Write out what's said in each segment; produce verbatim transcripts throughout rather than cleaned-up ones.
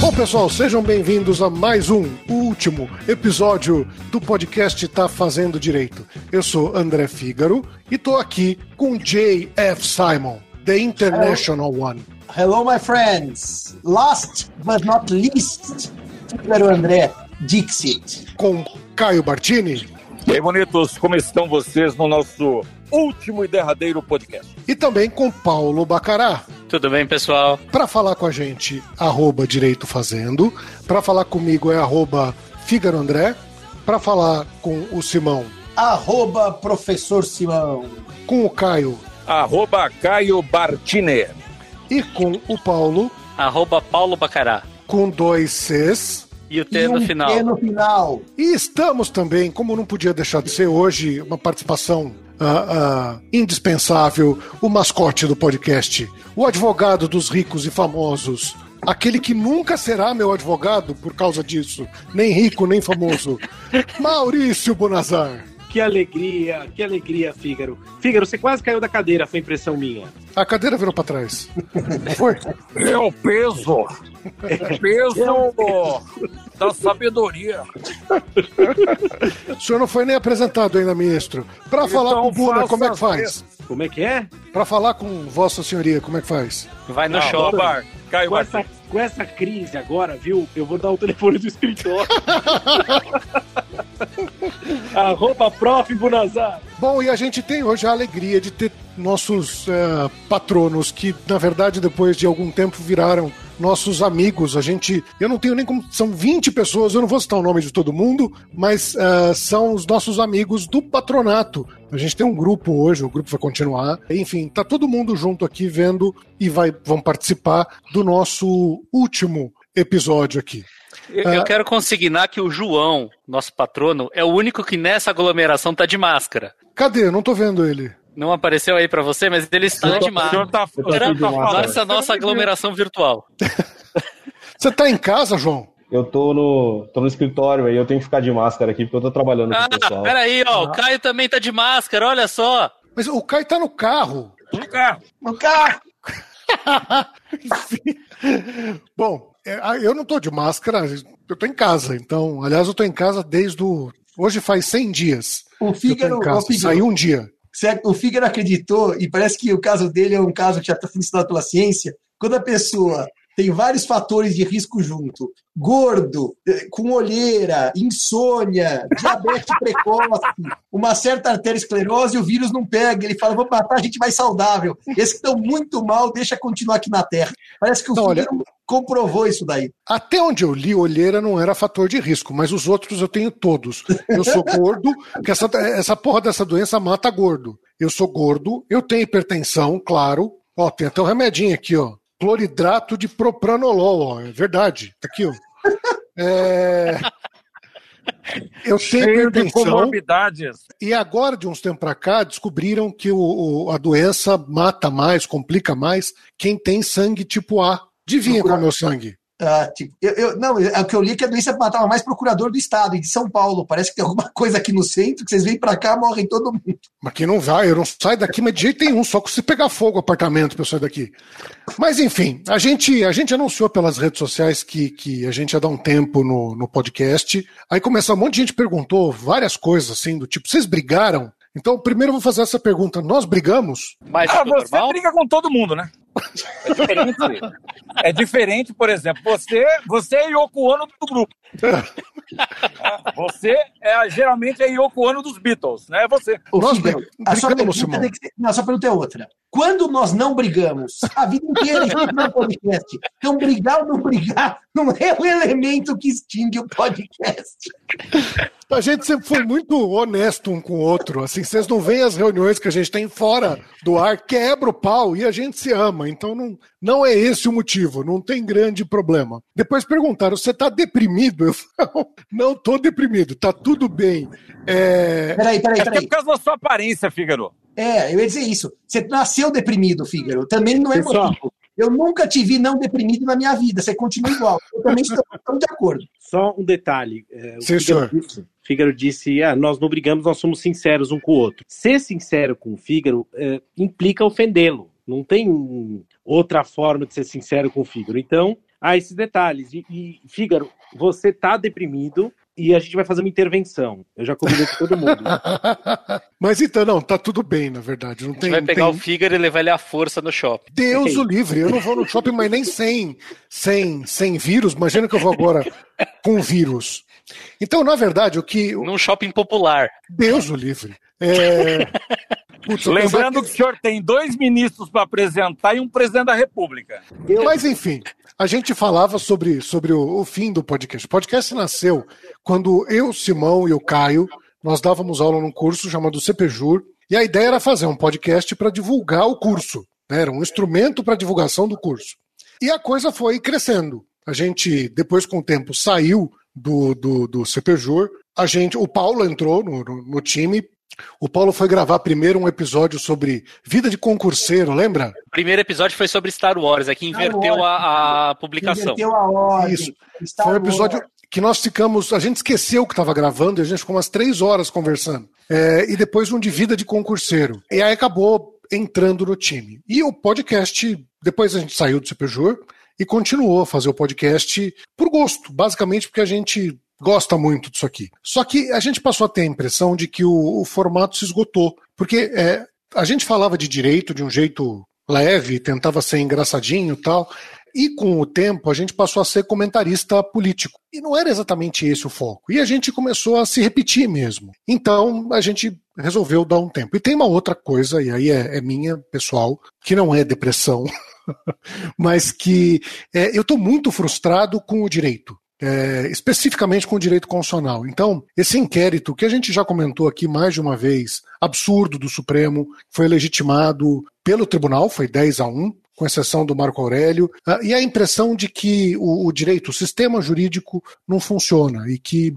Bom, pessoal, sejam bem-vindos a mais um, o último episódio do podcast Tá Fazendo Direito. Eu sou André Fígaro e tô aqui com J F. Simon, the international Hello. one. Hello, my friends. Last but not least, Fígaro André, Dixit. Com Caio Bartini. E aí, bonitos, como estão vocês no nosso último e derradeiro podcast? E também com Paulo Bacará. Tudo bem, pessoal? Para falar com a gente, arroba Direito Fazendo. Para falar comigo é arroba Fígaro André. Para falar com o Simão, arroba Professor Simão. Com o Caio, arroba Caio Bartini. E com o Paulo, arroba Paulo Bacará. Com dois Cs. E o T e no um final. T no final. E estamos também, como não podia deixar de ser hoje, uma participação... Uh, uh, indispensável, o mascote do podcast, o advogado dos ricos e famosos, aquele que nunca será meu advogado por causa disso, nem rico, nem famoso, Maurício Bonasar. Que alegria, que alegria, Fígaro. Fígaro, você quase caiu da cadeira, foi impressão minha. A cadeira virou pra trás. Foi. É o peso. É peso da sabedoria. O senhor não foi nem apresentado ainda, ministro. Pra falar então, com o Buna, como é que faz? Como é que é? Pra falar com vossa senhoria, como é que faz? Vai no shopping. Caio com essa, com essa crise agora, viu? Eu vou dar o telefone do escritório. Arroba Prof Bonasar. Bom, e a gente tem hoje a alegria de ter nossos é, patronos que, na verdade, depois de algum tempo viraram nossos amigos. A gente, eu não tenho nem como, são vinte pessoas, eu não vou citar o nome de todo mundo, mas uh, são os nossos amigos do patronato. A gente tem um grupo hoje, o grupo vai continuar. Enfim, tá todo mundo junto aqui vendo e vai, vão participar do nosso último episódio aqui. Eu, eu quero consignar que o João, nosso patrono, é o único que nessa aglomeração tá de máscara. Cadê? Eu não tô vendo ele. Não apareceu aí pra você, mas ele está de máscara. Tá, nossa, nossa aglomeração virtual. Você tá em casa, João? Eu tô no, tô no escritório aí, eu tenho que ficar de máscara aqui, porque eu tô trabalhando ah, com o pessoal. Peraí, ó, ah. o Caio também tá de máscara, olha só. Mas o Caio tá no carro. No carro. No carro. Bom, eu não tô de máscara, eu tô em casa, então, aliás, eu tô em casa desde o... Hoje faz cem dias. O Fígaro, saiu um dia. Certo? O Fígaro acreditou, e parece que o caso dele é um caso que já está sendo estudado pela ciência, quando a pessoa tem vários fatores de risco junto, gordo, com olheira, insônia, diabetes precoce, uma certa arteriosclerose, o vírus não pega. Ele fala, vou matar a gente mais saudável. Esses que estão muito mal, deixa continuar aqui na Terra. Parece que o então, Fígaro olha, comprovou isso daí. Até onde eu li, olheira não era fator de risco, mas os outros eu tenho todos. Eu sou gordo, porque essa, essa porra dessa doença mata gordo. Eu sou gordo, eu tenho hipertensão, claro. Ó, tem até um remedinho aqui, ó. Cloridrato de propranolol, ó, é verdade, tá aqui, ó. É... Eu tenho hipertensão e agora, de uns tempos pra cá, descobriram que o, o, a doença mata mais, complica mais quem tem sangue tipo A. Adivinha qual é o meu sangue? Ah, tipo, eu, eu, não, o que eu li é que a doença matava mais procurador do estado, em São Paulo. Parece que tem alguma coisa aqui no centro que vocês vêm pra cá, morrem todo mundo. Mas quem não vai, eu não saio daqui, mas de jeito nenhum, só que se pegar fogo o apartamento, pessoal daqui. Mas enfim, a gente, a gente anunciou pelas redes sociais que, que a gente ia dar um tempo no, no podcast. Aí começou um monte de gente perguntou várias coisas assim, do tipo, vocês brigaram? Então, primeiro eu vou fazer essa pergunta. Nós brigamos? Mas ah, você normal? briga com todo mundo, né? É diferente. É diferente, por exemplo, você, você é Yoko Ono do grupo. Você é, geralmente é Yoko Ono dos Beatles, né? É você. Nós brigamos, a sua pergunta tem que ser... Não, a sua pergunta é outra. Quando nós não brigamos, a vida inteira a gente não podcast. Então, brigar ou não brigar não é o elemento que extingue o podcast. A gente sempre foi muito honesto um com o outro. Assim, vocês não veem as reuniões que a gente tem fora do ar, quebra o pau e a gente se ama. Então não, não é esse o motivo, não tem grande problema. Depois perguntaram, você tá deprimido? Eu falo, não tô deprimido, tá tudo bem. É... Peraí, peraí, peraí. É por causa da sua aparência, Fígaro. É, eu ia dizer isso. Você nasceu deprimido, Fígaro. Também não é motivo. Eu nunca te vi não deprimido na minha vida. Você continua igual. Eu também estou de acordo. Só um detalhe. É, o Sim, Fígaro, disse, Fígaro disse, ah, nós não brigamos, nós somos sinceros um com o outro. Ser sincero com o Fígaro é, implica ofendê-lo. Não tem outra forma de ser sincero com o Fígaro. Então, há esses detalhes. E, e Fígaro, você está deprimido e a gente vai fazer uma intervenção. Eu já combinei com todo mundo. Mas então, não, tá tudo bem, na verdade. Não a gente tem, vai pegar tem... o Fígaro e levar ele à força no shopping. Deus okay. o livre, eu não vou no shopping, mas nem sem, sem, sem vírus. Imagina que eu vou agora com vírus. Então, na verdade, o que... Num shopping popular. Deus o livre. É... Putz, lembrando que... que o senhor tem dois ministros para apresentar e um presidente da República. Eu... Mas, enfim, a gente falava sobre, sobre o, o fim do podcast. O podcast nasceu quando eu, Simão e o Caio, nós dávamos aula num curso chamado C P Jur, e a ideia era fazer um podcast para divulgar o curso, né? Era um instrumento para divulgação do curso. E a coisa foi crescendo. A gente, depois com o tempo, saiu do, do, do C P Jur. A gente, o Paulo entrou no, no, no time. O Paulo foi gravar primeiro um episódio sobre vida de concurseiro, lembra? O primeiro episódio foi sobre Star Wars, é que inverteu a, a publicação. Inverteu a ordem. Isso. Star foi um episódio Wars. Que nós ficamos... A gente esqueceu que estava gravando e a gente ficou umas três horas conversando. É, e depois um de vida de concurseiro. E aí acabou entrando no time. E o podcast... Depois a gente saiu do C P Jur e continuou a fazer o podcast por gosto, basicamente porque a gente... gosta muito disso aqui. Só que a gente passou a ter a impressão de que o, o formato se esgotou. Porque é, a gente falava de direito de um jeito leve, tentava ser engraçadinho e tal. E com o tempo a gente passou a ser comentarista político. E não era exatamente esse o foco. E a gente começou a se repetir mesmo. Então a gente resolveu dar um tempo. E tem uma outra coisa, e aí é, é minha, pessoal, que não é depressão, mas que é, eu estou muito frustrado com o direito. É, especificamente com o direito constitucional. Então, esse inquérito que a gente já comentou aqui mais de uma vez, absurdo do Supremo, foi legitimado pelo tribunal, foi dez a um, com exceção do Marco Aurélio, e a impressão de que o, o direito, o sistema jurídico não funciona e que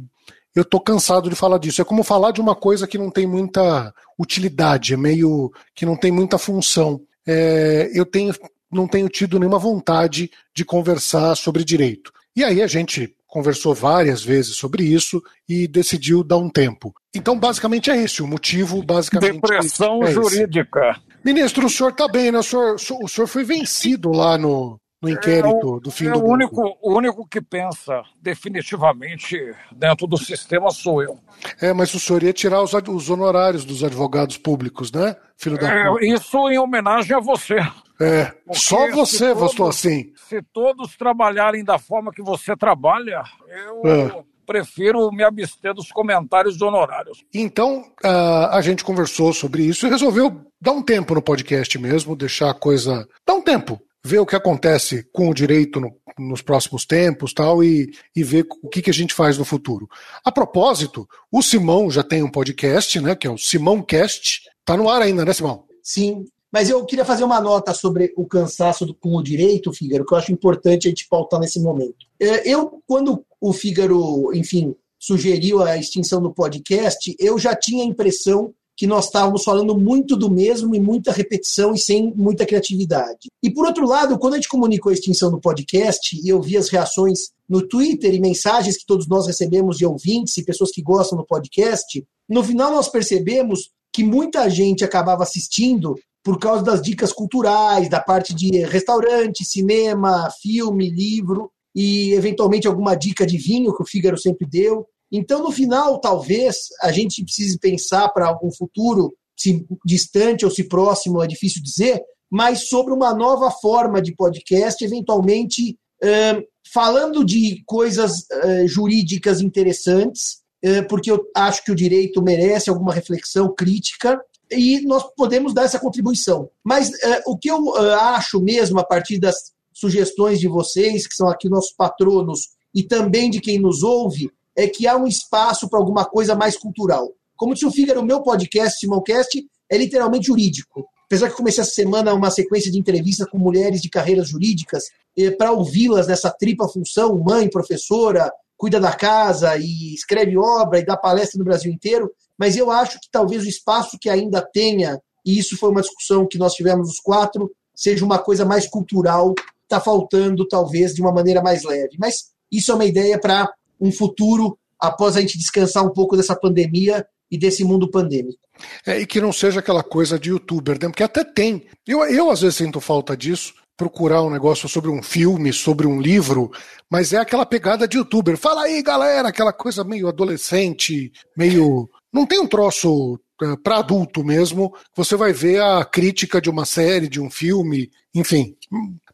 eu estou cansado de falar disso. É como falar de uma coisa que não tem muita utilidade, é meio que não tem muita função. É, eu tenho, não tenho tido nenhuma vontade de conversar sobre direito. E aí a gente conversou várias vezes sobre isso e decidiu dar um tempo. Então, basicamente, é esse o motivo. Basicamente Depressão é jurídica. Esse. Ministro, o senhor está bem, né? O senhor, o senhor foi vencido lá no, no inquérito é o, do fim é do o único, o único que pensa definitivamente dentro do sistema sou eu. É, mas o senhor ia tirar os, os honorários dos advogados públicos, né? Filho da é, isso em homenagem a você. É, porque só você gostou assim. Se todos trabalharem da forma que você trabalha, eu é. prefiro me abster dos comentários honorários. Então, uh, a gente conversou sobre isso e resolveu dar um tempo no podcast mesmo, deixar a coisa... Dar um tempo, ver o que acontece com o direito no, nos próximos tempos tal, e, e ver o que, que a gente faz no futuro. A propósito, o Simão já tem um podcast, né, que é o Simãocast. Tá no ar ainda, né, Simão? Sim. Mas eu queria fazer uma nota sobre o cansaço do, com o direito, Fígaro, que eu acho importante a gente pautar nesse momento. Eu, quando o Fígaro, enfim, sugeriu a extinção do podcast, eu já tinha a impressão que nós estávamos falando muito do mesmo e muita repetição e sem muita criatividade. E, por outro lado, quando a gente comunicou a extinção do podcast e eu vi as reações no Twitter e mensagens que todos nós recebemos de ouvintes e pessoas que gostam do podcast, no final nós percebemos que muita gente acabava assistindo por causa das dicas culturais, da parte de restaurante, cinema, filme, livro e, eventualmente, alguma dica de vinho que o Fígaro sempre deu. Então, no final, talvez, a gente precise pensar para algum futuro, se distante ou se próximo, é difícil dizer, mas sobre uma nova forma de podcast, eventualmente, hum, falando de coisas hum, jurídicas interessantes, hum, porque eu acho que o direito merece alguma reflexão crítica, e nós podemos dar essa contribuição. Mas uh, o que eu uh, acho mesmo, a partir das sugestões de vocês, que são aqui nossos patronos, e também de quem nos ouve, é que há um espaço para alguma coisa mais cultural. Como disse o Fígaro, o meu podcast, Simãocast, é literalmente jurídico. Apesar que eu comecei essa semana uma sequência de entrevistas com mulheres de carreiras jurídicas, eh, para ouvi-las nessa tripla função, mãe, professora, cuida da casa, e escreve obra, e dá palestra no Brasil inteiro, mas eu acho que talvez o espaço que ainda tenha, e isso foi uma discussão que nós tivemos os quatro, seja uma coisa mais cultural, está faltando, talvez, de uma maneira mais leve. Mas isso é uma ideia para um futuro, após a gente descansar um pouco dessa pandemia e desse mundo pandêmico. É, e que não seja aquela coisa de youtuber, né? Porque até tem. Eu, eu, às vezes, sinto falta disso, procurar um negócio sobre um filme, sobre um livro, mas é aquela pegada de youtuber. Fala aí, galera! Aquela coisa meio adolescente, meio... Não tem um troço uh, para adulto mesmo. Você vai ver a crítica de uma série, de um filme, enfim.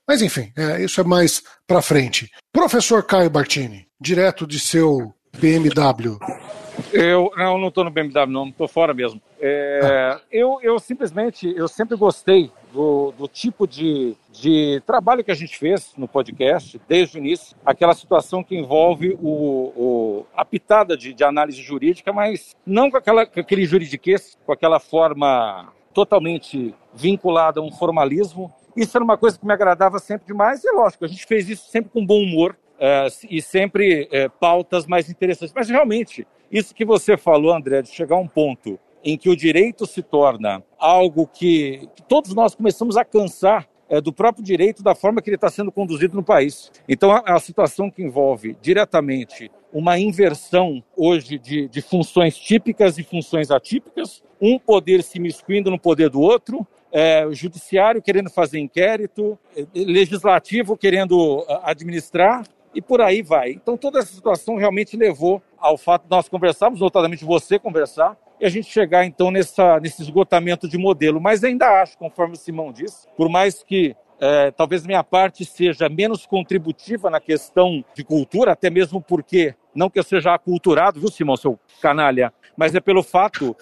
Mas, enfim, é, isso é mais para frente. Professor Caio Bartini, direto de seu B M W. Eu não, não estou no B M W, não, estou fora mesmo. É, ah. eu, eu simplesmente, eu sempre gostei do, do tipo de, de trabalho que a gente fez no podcast, desde o início, aquela situação que envolve o, o, a pitada de, de análise jurídica, mas não com, aquela, com aquele juridiquês, com aquela forma totalmente vinculada a um formalismo. Isso era uma coisa que me agradava sempre demais, e lógico, a gente fez isso sempre com bom humor, Uh, e sempre uh, pautas mais interessantes. Mas realmente, isso que você falou, André, de chegar a um ponto em que o direito se torna algo que, que todos nós começamos a cansar uh, do próprio direito, da forma que ele está sendo conduzido no país. Então, a, a situação que envolve diretamente uma inversão hoje de, de funções típicas e funções atípicas, um poder se miscuindo no poder do outro, É, o judiciário querendo fazer inquérito, legislativo querendo administrar, e por aí vai. Então toda essa situação realmente levou ao fato de nós conversarmos, notadamente você conversar, e a gente chegar então nessa, nesse esgotamento de modelo. Mas ainda acho, conforme o Simão disse, por mais que é, talvez minha parte seja menos contributiva na questão de cultura, até mesmo porque, não que eu seja aculturado, viu, Simão, seu canalha, mas é pelo fato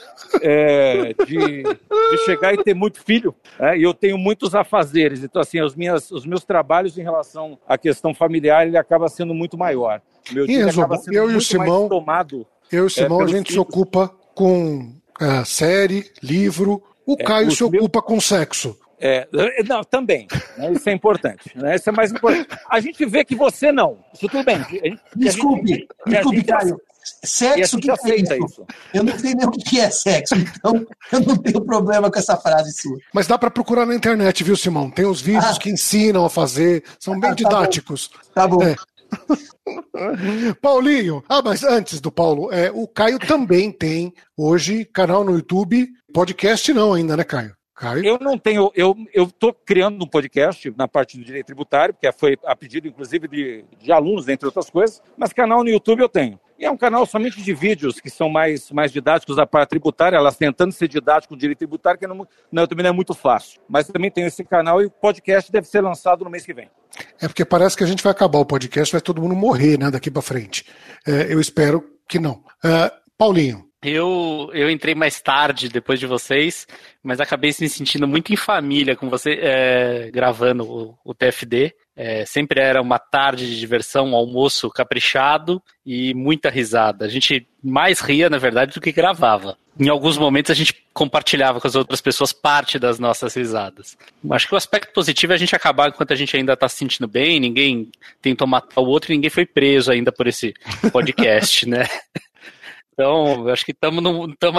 é, de, de chegar e ter muito filho. É, e eu tenho muitos afazeres. Então, assim, os, minhas, os meus trabalhos em relação à questão familiar, ele acaba sendo muito maior. Meu dia acaba sendo eu muito e o Simão, mais tomado. Eu e o Simão, é, a gente filhos. se ocupa com uh, série, livro. O é, Caio se ocupa meu... com sexo. É, não, também, né, isso é importante, né, isso é mais importante. A gente vê que você não, isso tudo bem. Gente, desculpe, gente, desculpe, gente, Caio, sexo que aceita isso. Eu não sei nem o que é sexo, então eu não tenho problema com essa frase sua. Mas dá para procurar na internet, viu, Simão? Tem os vídeos ah. que ensinam a fazer, são bem ah, tá didáticos. Bom. Tá bom. É. Paulinho, ah, mas antes do Paulo, é, o Caio também tem hoje canal no YouTube, podcast não ainda, né, Caio? Caio? Eu não tenho, eu estou criando um podcast na parte do direito tributário, que foi a pedido, inclusive, de, de alunos, entre outras coisas, mas canal no YouTube eu tenho. E é um canal somente de vídeos que são mais, mais didáticos da parte tributária, elas tentando ser didático do direito tributário, que não, não, também não é muito fácil. Mas também tenho esse canal e o podcast deve ser lançado no mês que vem. É porque parece que a gente vai acabar o podcast, vai todo mundo morrer, né, daqui para frente. É, eu espero que não. É, Paulinho. Eu, eu entrei mais tarde, depois de vocês, mas acabei me sentindo muito em família com você, é, gravando o, o T F D. É, sempre era uma tarde de diversão, um almoço caprichado e muita risada. A gente mais ria, na verdade, do que gravava. Em alguns momentos a gente compartilhava com as outras pessoas parte das nossas risadas. Acho que o aspecto positivo é a gente acabar enquanto a gente ainda está se sentindo bem, ninguém tentou matar o outro e ninguém foi preso ainda por esse podcast, né? Então, acho que estamos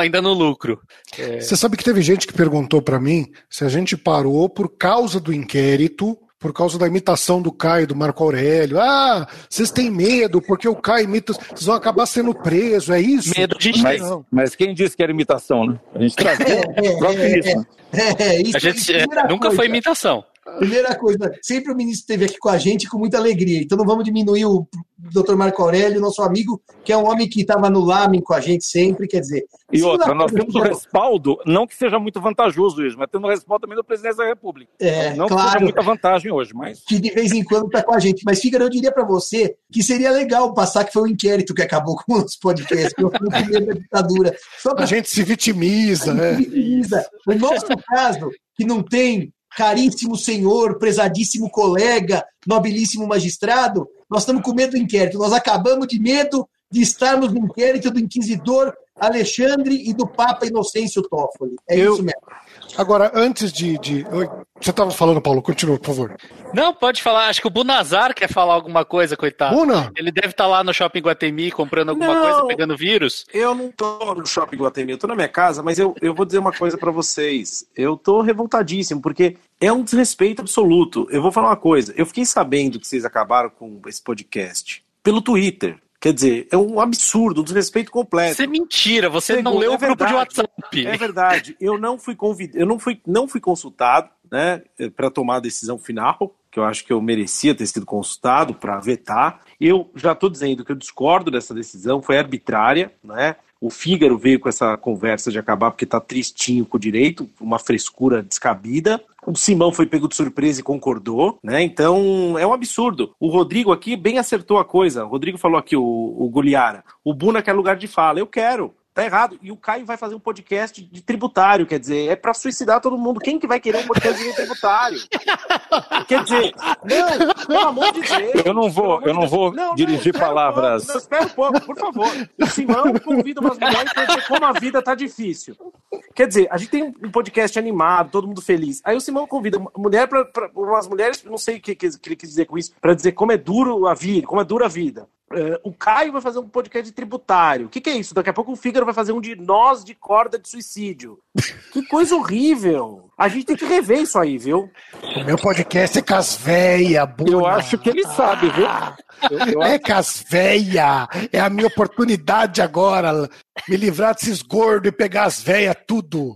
ainda no lucro. É... Você sabe que teve gente que perguntou para mim se a gente parou por causa do inquérito, por causa da imitação do Caio, do Marco Aurélio. Ah, vocês têm medo porque o Caio imita... Vocês vão acabar sendo presos, é isso? Medo de mas, mas quem disse que era imitação, né? A gente trazia. É, é, é, é, isso, a gente, é, nunca coisa. Foi imitação. Primeira coisa, sempre o ministro esteve aqui com a gente com muita alegria, então não vamos diminuir o doutor Marco Aurélio, nosso amigo, que é um homem que estava no Lamin com a gente sempre, quer dizer... E outra, nós temos o respaldo, não que seja muito vantajoso isso, mas temos o respaldo também do presidente da República. É, não claro, que seja muita vantagem hoje, mas... Que de vez em quando está com a gente, mas Fígaro, eu diria para você que seria legal passar que foi um inquérito que acabou com os podcasts, que foi o primeiro da ditadura. Só pra... A gente se vitimiza, a né? Se vitimiza. No nosso caso, que não tem... Caríssimo senhor, prezadíssimo colega, nobilíssimo magistrado, nós estamos com medo do inquérito. Nós acabamos de medo de estarmos no inquérito do inquisidor Alexandre e do Papa Inocêncio Toffoli. É eu... isso mesmo. Agora, antes de... de... Oi, Você tava falando, Paulo, continua, por favor. Não, pode falar. Acho que o Bonasar quer falar alguma coisa, coitado. Buna? Ele deve estar tá lá no Shopping Guatemi comprando alguma não, coisa, pegando vírus. Eu não tô no Shopping Guatemi, eu tô na minha casa, mas eu, eu vou dizer uma coisa pra vocês. Eu tô revoltadíssimo, porque é um desrespeito absoluto. Eu vou falar uma coisa. Eu fiquei sabendo que vocês acabaram com esse podcast pelo Twitter. Quer dizer, é um absurdo, um desrespeito completo. Isso é mentira, você Segundo, não leu é o grupo de WhatsApp. É verdade, eu não fui convidado, eu não fui, não fui consultado, né, para tomar a decisão final, que eu acho que eu merecia ter sido consultado para vetar. Eu já estou dizendo que eu discordo dessa decisão, foi arbitrária, né? O Fígaro veio com essa conversa de acabar porque está tristinho com o direito, uma frescura descabida. O Simão foi pego de surpresa e concordou, né? Então, é um absurdo. O Rodrigo aqui bem acertou a coisa. O Rodrigo falou aqui, o, o Guliara. O Buna quer lugar de fala. Eu quero. Tá errado. E o Caio vai fazer um podcast de tributário, quer dizer, é pra suicidar todo mundo. Quem que vai querer um podcast de tributário? Quer dizer, não, pelo amor de Deus. Eu não vou, eu não vou não, dirigir não, palavras. Um espera um pouco, por favor. O Simão convida umas mulheres pra dizer como a vida tá difícil. Quer dizer, a gente tem um podcast animado, todo mundo feliz. Aí o Simão convida mulher pra, pra, umas mulheres, não sei o que, que ele quis dizer com isso, pra dizer como é duro a vida, como é dura a vida. Uh, o Caio vai fazer um podcast de tributário. O que, que é isso? Daqui a pouco o Fígaro vai fazer um de nós de corda de suicídio. Que coisa horrível. A gente tem que rever isso aí, viu? O meu podcast é casveia, Buna. Eu acho que ele sabe, viu? Eu, eu é acho... casveia. É a minha oportunidade agora. Me livrar desses gordos e pegar as veias, tudo.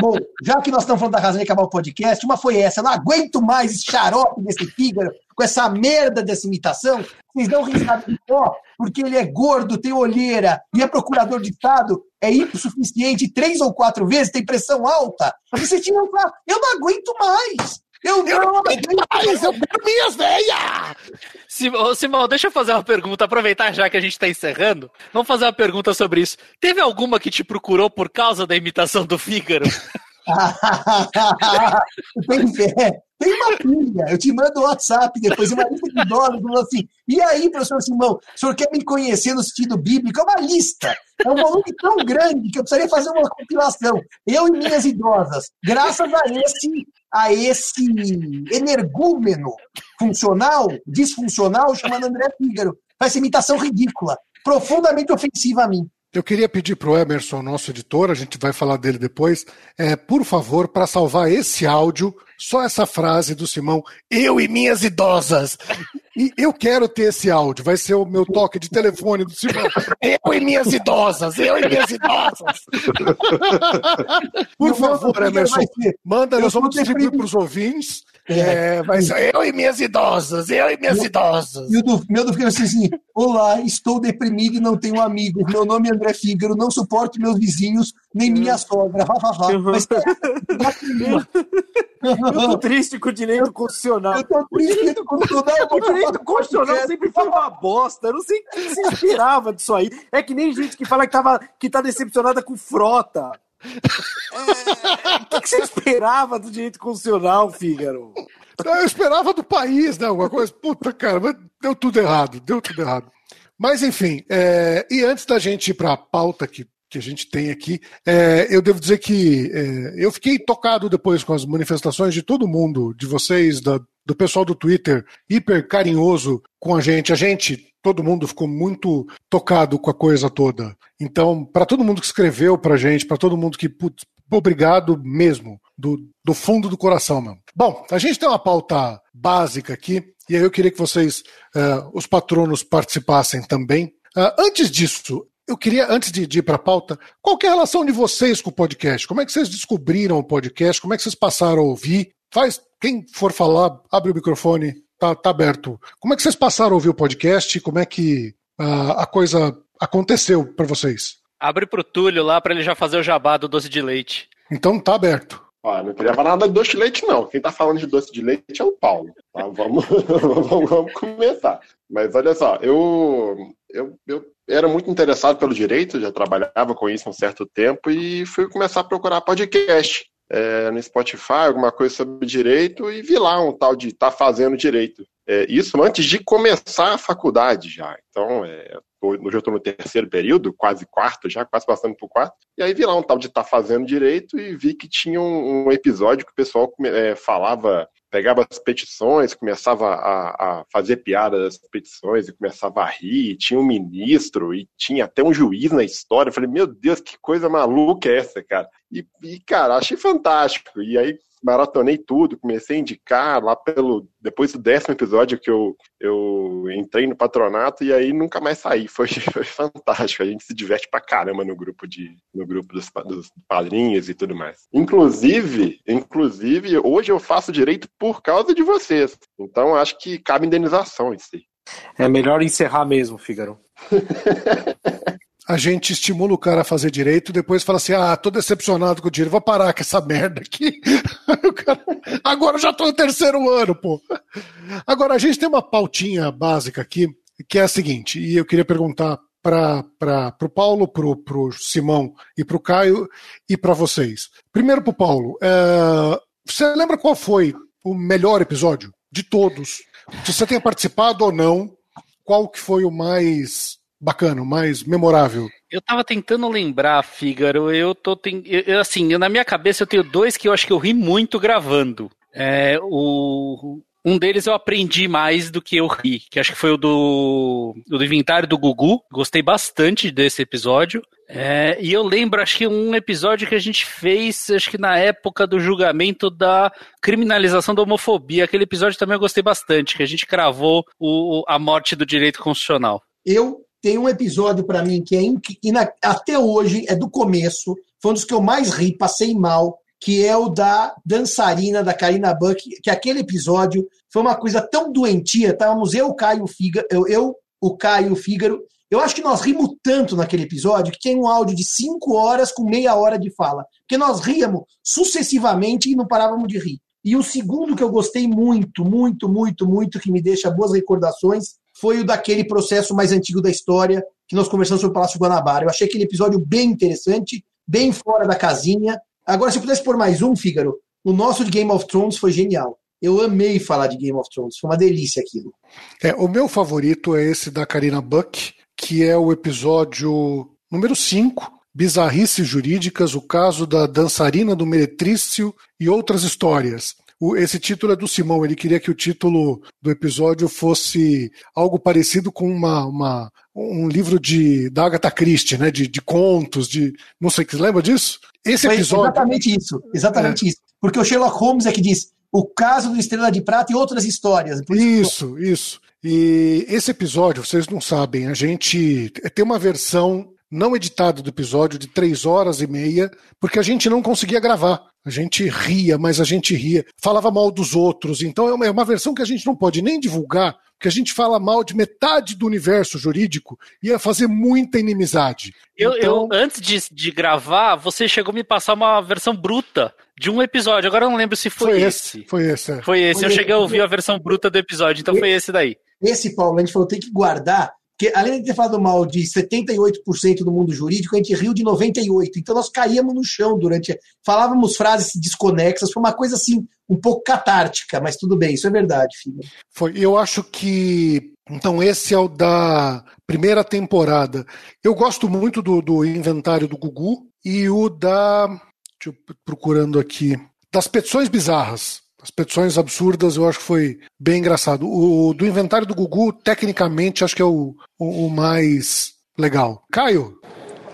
Bom, já que nós estamos falando da razão de acabar o podcast, uma foi essa. Eu não aguento mais esse xarope desse Fígaro, com essa merda dessa imitação. Vocês dão risada de pó, porque ele é gordo, tem olheira e é procurador de Estado, é hipossuficiente três ou quatro vezes, tem pressão alta. E você tinha que falar, eu não aguento mais. Eu não aguento mais, eu quero minhas velhas. Simão, Simão, deixa eu fazer uma pergunta, aproveitar já que a gente tá encerrando. Vamos fazer uma pergunta sobre isso. Teve alguma que te procurou por causa da imitação do Fígaro? Tem fé. Tem uma filha, eu te mando o WhatsApp depois, uma lista de dólares, falou assim, e aí, professor Simão, o senhor quer me conhecer no sentido bíblico? É uma lista, é um volume tão grande que eu precisaria fazer uma compilação, eu e minhas idosas, graças a esse, a esse energúmeno funcional, disfuncional, chamado André Fígaro, faz essa imitação ridícula, profundamente ofensiva a mim. Eu queria pedir pro Emerson, nosso editor, a gente vai falar dele depois, é, por favor, para salvar esse áudio, só essa frase do Simão, eu e minhas idosas. E eu quero ter esse áudio, vai ser o meu toque de telefone do Simão. Eu e minhas idosas, eu e minhas idosas. Por favor, Emerson, manda, nós vamos distribuir para os ouvintes. É, mas eu e minhas idosas, eu e minhas eu, idosas. E o meu do Fígaro assim, assim: olá, estou deprimido e não tenho amigos. Meu nome é André Fígaro, não suporto meus vizinhos, nem minha sogra. Mas eu tô triste com o direito constitucional. Eu tô triste com o direito constitucional. O direito constitucional sempre foi uma bosta. Eu não sei quem se inspirava disso aí. É que nem gente que fala que, tava, que tá decepcionada com frota. O que você esperava do direito constitucional, Fígaro? Eu esperava do país, né? Alguma coisa. Puta, cara, mas deu tudo errado, deu tudo errado. Mas, enfim, é... e antes da gente ir para a pauta que, que a gente tem aqui, é... eu devo dizer que é... eu fiquei tocado depois com as manifestações de todo mundo, de vocês, da... do pessoal do Twitter, hiper carinhoso com a gente. A gente... Todo mundo ficou muito tocado com a coisa toda. Então, para todo mundo que escreveu pra gente, para todo mundo que... Putz, obrigado mesmo, do, do fundo do coração mesmo. Bom, a gente tem uma pauta básica aqui, e aí eu queria que vocês, uh, os patronos, participassem também. Uh, antes disso... Eu queria, antes de ir para a pauta, qual que é a relação de vocês com o podcast? Como é que vocês descobriram o podcast? Como é que vocês passaram a ouvir? Faz, quem for falar, abre o microfone, tá, tá aberto. Como é que vocês passaram a ouvir o podcast? Como é que uh, a coisa aconteceu para vocês? Abre pro Túlio lá para ele já fazer o jabá do doce de leite. Então tá aberto. Olha, não queria falar nada de doce de leite, não. Quem tá falando de doce de leite é o Paulo. Tá? Vamos, vamos, vamos começar. Mas olha só, eu, eu, eu era muito interessado pelo direito, já trabalhava com isso há um certo tempo e fui começar a procurar podcast é, no Spotify, alguma coisa sobre direito e vi lá um tal de tá fazendo direito. É, isso antes de começar a faculdade já. Então, é, eu já estou no terceiro período, quase quarto já, quase passando pro quarto, e aí vi lá um tal de Tá Fazendo Direito e vi que tinha um, um episódio que o pessoal é, falava, pegava as petições, começava a, a fazer piada das petições e começava a rir, e tinha um ministro e tinha até um juiz na história. Eu falei, meu Deus, que coisa maluca é essa, cara? E, e cara, achei fantástico, e aí maratonei tudo, comecei a indicar lá pelo... Depois do décimo episódio que eu, eu entrei no patronato e aí nunca mais saí. Foi, foi fantástico. A gente se diverte pra caramba no grupo, de, no grupo dos, dos padrinhos e tudo mais. Inclusive, inclusive, hoje eu faço direito por causa de vocês. Então, acho que cabe indenização em si. É melhor encerrar mesmo, Fígaro. A gente estimula o cara a fazer direito, depois fala assim, ah, tô decepcionado com o dinheiro, vou parar com essa merda aqui. Cara, agora eu já tô no terceiro ano, pô. Agora, a gente tem uma pautinha básica aqui, que é a seguinte, e eu queria perguntar para o Paulo, pro, pro Simão e pro Caio, e para vocês. Primeiro pro Paulo, é, você lembra qual foi o melhor episódio de todos? Se você tenha participado ou não, qual que foi o mais... bacana, mais memorável. Eu tava tentando lembrar, Fígaro, eu tô... Ten... Eu, assim, eu, na minha cabeça eu tenho dois que eu acho que eu ri muito gravando. É, o... Um deles eu aprendi mais do que eu ri, que acho que foi o do, o do inventário do Gugu. Gostei bastante desse episódio. É, e eu lembro, acho que um episódio que a gente fez, acho que na época do julgamento da criminalização da homofobia. Aquele episódio também eu gostei bastante, que a gente cravou o, a morte do direito constitucional. Eu... Tem um episódio para mim que é inc... até hoje, é do começo, foi um dos que eu mais ri, passei mal, que é o da dançarina da Karina Buck, que aquele episódio foi uma coisa tão doentia, estávamos eu, o Caio, Figa... eu, eu, o Caio Fígaro, eu acho que nós rimos tanto naquele episódio que tem um áudio de cinco horas com meia hora de fala, porque nós ríamos sucessivamente e não parávamos de rir. E o segundo que eu gostei muito, muito, muito, muito, que me deixa boas recordações, foi o daquele processo mais antigo da história que nós conversamos sobre o Palácio Guanabara. Eu achei aquele episódio bem interessante, bem fora da casinha. Agora, se eu pudesse pôr mais um, Fígaro, o nosso de Game of Thrones foi genial. Eu amei falar de Game of Thrones, foi uma delícia aquilo. É, o meu favorito é esse da Karina Buck, que é o episódio número cinco, Bizarrices Jurídicas, o caso da dançarina do Meretrício e outras histórias. Esse título é do Simão, ele queria que o título do episódio fosse algo parecido com uma, uma, um livro de, da Agatha Christie, né? De, de contos, de. Não sei, você lembra disso? Esse Foi episódio. Exatamente isso, exatamente é. isso. Porque o Sherlock Holmes é que diz o caso do Estrela de Prata e outras histórias. Isso, isso. E esse episódio, vocês não sabem, a gente tem uma versão não editada do episódio de três horas e meia, porque a gente não conseguia gravar. A gente ria, mas a gente ria. Falava mal dos outros. Então é uma, é uma versão que a gente não pode nem divulgar, porque a gente fala mal de metade do universo jurídico e ia fazer muita inimizade. Eu, então... eu, antes de, de gravar, você chegou a me passar uma versão bruta de um episódio. Agora eu não lembro se foi, foi esse. esse. Foi esse. É. Foi esse. Foi eu esse. cheguei a ouvir a versão bruta do episódio, então esse, foi esse daí. Esse, Paulo, a gente falou, tem que guardar, porque além de ter falado mal de setenta e oito por cento do mundo jurídico, a gente riu de noventa e oito por cento. Então nós caíamos no chão durante... Falávamos frases desconexas, foi uma coisa assim, um pouco catártica, mas tudo bem, isso é verdade, filho. Foi, eu acho que... Então esse é o da primeira temporada. Eu gosto muito do, do inventário do Gugu e o da... Deixa eu procurando aqui. Das petições bizarras. As petições absurdas, eu acho que foi bem engraçado. O do inventário do Gugu, tecnicamente, acho que é o, o, o mais legal. Caio?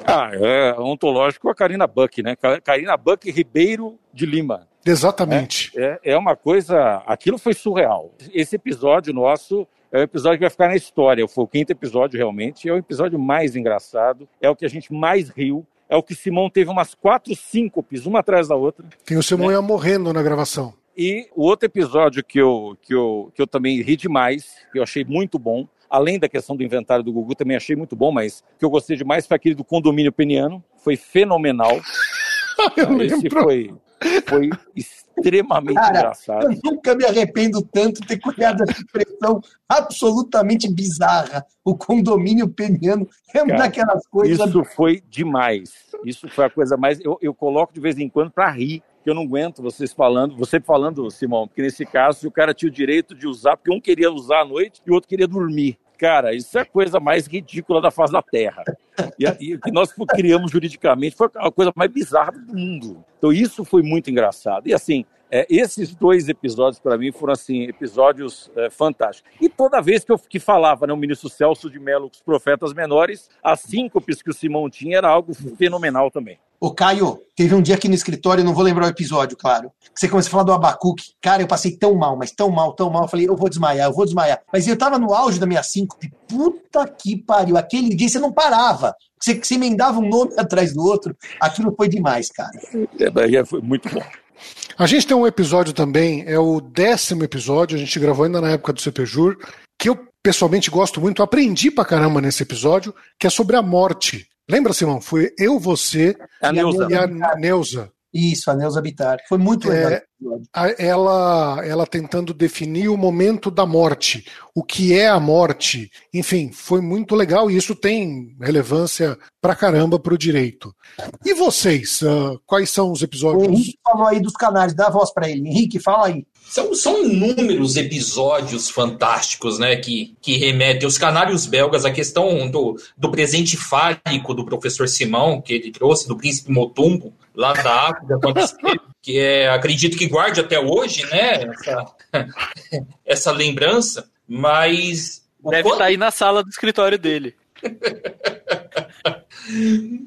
Ah, é ontológico a Karina Buck, né? Karina Buck Ribeiro de Lima. Exatamente. É, é, é uma coisa... Aquilo foi surreal. Esse episódio nosso... É um episódio que vai ficar na história. Foi o quinto episódio, realmente. É o episódio mais engraçado. É o que a gente mais riu. É o que Simão teve umas quatro síncopes, uma atrás da outra. Tem o Simão, né? Ia morrendo na gravação. E o outro episódio que eu, que, eu, que eu também ri demais, que eu achei muito bom, além da questão do inventário do Gugu, também achei muito bom, mas que eu gostei demais foi aquele do condomínio peniano. Foi fenomenal. Eu Esse lembro. foi... Foi extremamente Cara, engraçado. Eu nunca me arrependo tanto de ter criado essa expressão absolutamente bizarra. O condomínio peniano. Lembra Cara, daquelas coisas. Isso foi demais. Isso foi a coisa mais. Eu, eu coloco de vez em quando para rir, que eu não aguento vocês falando. Você falando, Simão, porque nesse caso o cara tinha o direito de usar, porque um queria usar à noite e o outro queria dormir. Cara, isso é a coisa mais ridícula da face da Terra. E, e o que nós criamos juridicamente foi a coisa mais bizarra do mundo. Então isso foi muito engraçado. E assim, é, esses dois episódios para mim foram assim, episódios é, fantásticos. E toda vez que eu que falava, né, o ministro Celso de Mello com os profetas menores, as síncopes que o Simão tinha era algo fenomenal também. Ô Caio, teve um dia aqui no escritório, não vou lembrar o episódio, claro, que você começou a falar do Abacuque. Cara, eu passei tão mal, mas tão mal, tão mal. Eu falei, eu vou desmaiar, eu vou desmaiar. Mas eu tava no auge da minha síncope. Puta que pariu. Aquele dia você não parava. Você, você emendava um nome atrás do outro. Aquilo foi demais, cara. É, foi muito bom. A gente tem um episódio também, é o décimo episódio, a gente gravou ainda na época do C P Jur, que eu pessoalmente gosto muito, aprendi pra caramba nesse episódio, que é sobre a morte. Lembra, Simão? Foi eu, você a e, Neuza. A, e a Neuza. Isso, a Neuza Bittar. Foi muito legal. É, a, ela, ela tentando definir o momento da morte, o que é a morte. Enfim, foi muito legal e isso tem relevância pra caramba pro direito. E vocês? Uh, quais são os episódios? O Henrique falou aí dos canários. Dá a voz pra ele. Henrique, fala aí. São, são inúmeros episódios fantásticos, né, que, que remetem aos canários belgas, a questão do, do presente fálico do professor Simão, que ele trouxe, do príncipe Motumbo, lá da África, que é, acredito que guarde até hoje, né, essa, essa lembrança, mas... Deve quanto... estar aí na sala do escritório dele.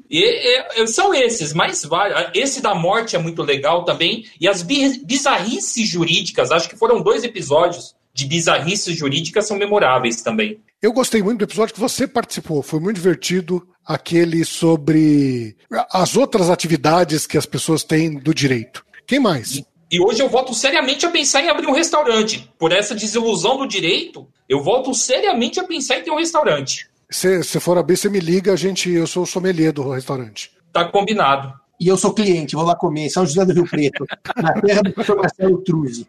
E, e, são esses, mas vários. Esse da morte é muito legal também. E as bizarrices jurídicas, acho que foram dois episódios de bizarrices jurídicas, são memoráveis também. Eu gostei muito do episódio que você participou, foi muito divertido. Aquele sobre as outras atividades que as pessoas têm do direito. Quem mais? E... E hoje eu volto seriamente a pensar em abrir um restaurante. Por essa desilusão do direito, eu volto seriamente a pensar em ter um restaurante. Se você for abrir, você me liga, a gente, eu sou o sommelier do restaurante. Tá combinado. E eu sou cliente, vou lá comer, São José do Rio Preto, na terra do professor Marcelo Truzzi.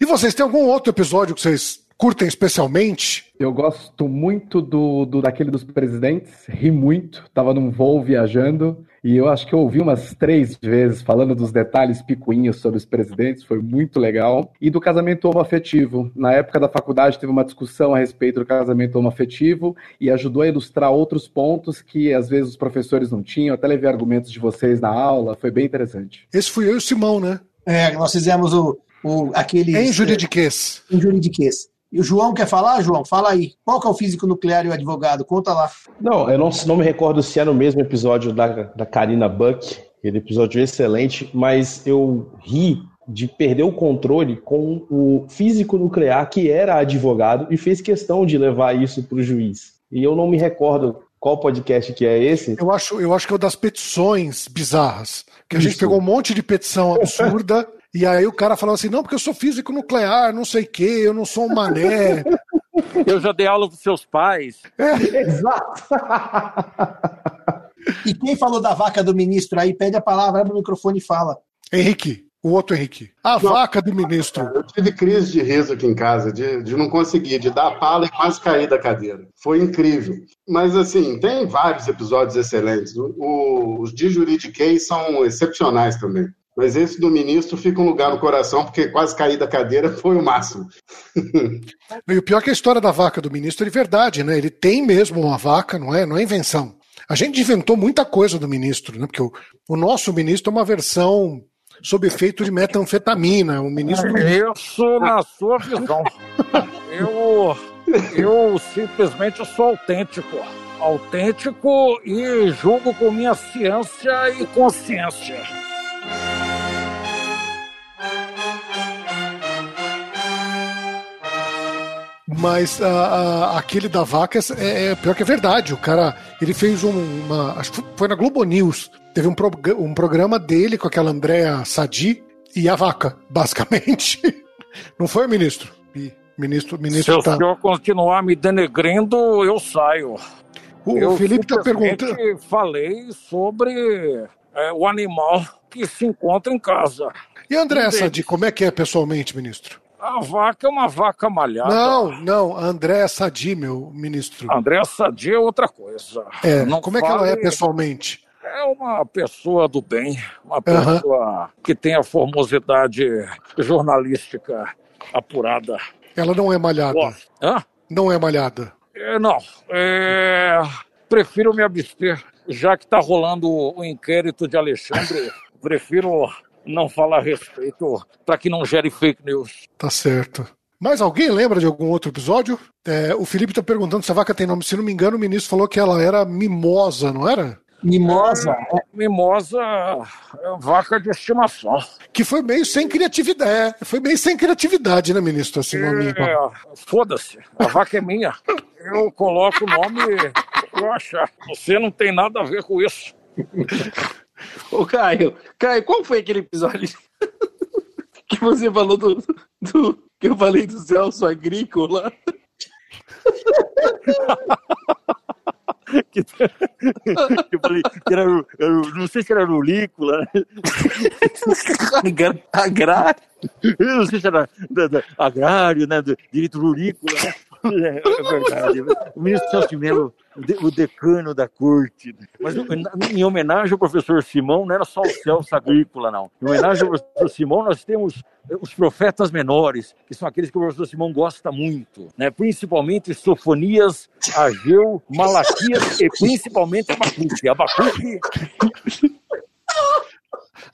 E vocês, tem algum outro episódio que vocês curtem especialmente? Eu gosto muito do, do daquele dos presidentes, ri muito, tava num voo viajando... E eu acho que eu ouvi umas três vezes falando dos detalhes picuinhos sobre os presidentes, foi muito legal. E do casamento homoafetivo. Na época da faculdade teve uma discussão a respeito do casamento homoafetivo e ajudou a ilustrar outros pontos que às vezes os professores não tinham. Até levei argumentos de vocês na aula, foi bem interessante. Esse fui eu e o Simão, né? É, nós fizemos o, o, aquele... Em juridiquês. Em juridiquês. E o João quer falar, João? Fala aí. Qual que é o físico nuclear e o advogado? Conta lá. Não, eu não, não me recordo se era o mesmo episódio da, da Karina Buck, aquele episódio excelente, mas eu ri de perder o controle com o físico nuclear que era advogado e fez questão de levar isso para o juiz. E eu não me recordo qual podcast que é esse. Eu acho, eu acho que é o das petições bizarras, que a gente pegou um monte de petição absurda... E aí o cara falava assim, não, porque eu sou físico nuclear, não sei o quê, eu não sou um mané. Eu já dei aula com seus pais. É, exato. E quem falou da vaca do ministro aí, pede a palavra, abre o microfone e fala. Henrique, o outro Henrique. A não, vaca do ministro. Eu tive crise de riso aqui em casa, de, de não conseguir, de dar pala e quase cair da cadeira. Foi incrível. Mas assim, tem vários episódios excelentes. O, o, os de juridiquês são excepcionais também. Mas esse do ministro fica um lugar no coração, porque quase cair da cadeira foi o máximo. E o pior é que a história da vaca do ministro é verdade, né? Ele tem mesmo uma vaca, não é? Não é invenção. A gente inventou muita coisa do ministro, né? Porque o, o nosso ministro é uma versão sob efeito de metanfetamina. O ministro... Eu sou na sua visão. Eu, eu simplesmente sou autêntico. Autêntico e julgo com minha ciência e consciência. Mas a, a, aquele da vaca é, é pior que é verdade. O cara, ele fez um, uma... Acho que foi na Globo News. Teve um, pro, um programa dele com aquela Andréa Sadi e a vaca, basicamente. Não foi, ministro? E, ministro, ministro Se tá... o senhor continuar me denegrindo, eu saio. O, eu o Felipe tá perguntando... Eu falei sobre é, o animal que se encontra em casa. E a Andréa Sadi, como é que é pessoalmente, ministro? A vaca é uma vaca malhada. Não, não, a Andréa Sadi, meu ministro. A Andréa Sadi é outra coisa. É, não como fale... é que ela é pessoalmente? É uma pessoa do bem, uma pessoa uh-huh. que tem a formosidade jornalística apurada. Ela não é malhada. Hã? Não é malhada. É, não, é, prefiro me abster, já que está rolando o inquérito de Alexandre, prefiro não falar a respeito para que não gere fake news. Tá certo. Mas alguém lembra de algum outro episódio? É, o Felipe está perguntando se a vaca tem nome. Se não me engano, o ministro falou que ela era mimosa, não era? Mimosa? É, mimosa é vaca de estimação. Que foi meio sem criatividade. É, foi meio sem criatividade, né, ministro? Assim, é, foda-se. A vaca é minha. Eu coloco o nome que eu achar. Você não tem nada a ver com isso. Ô, Caio, Caio, qual foi aquele episódio que você falou do... do... que eu falei do Celso Agrícola. que, eu falei que era, eu não sei se era Nulícola. Agrário. Eu não sei se era da, da, agrário, né? Do direito Nulícola. É, é verdade. O ministro Celso de Mello, o decano da corte. Mas em homenagem ao professor Simão, não era só o Celso Agrícola, não. Em homenagem ao professor Simão, nós temos os profetas menores, que são aqueles que o professor Simão gosta muito, né? Principalmente Sofonias, Ageu, Malaquias e principalmente Abacuque. Abacuque...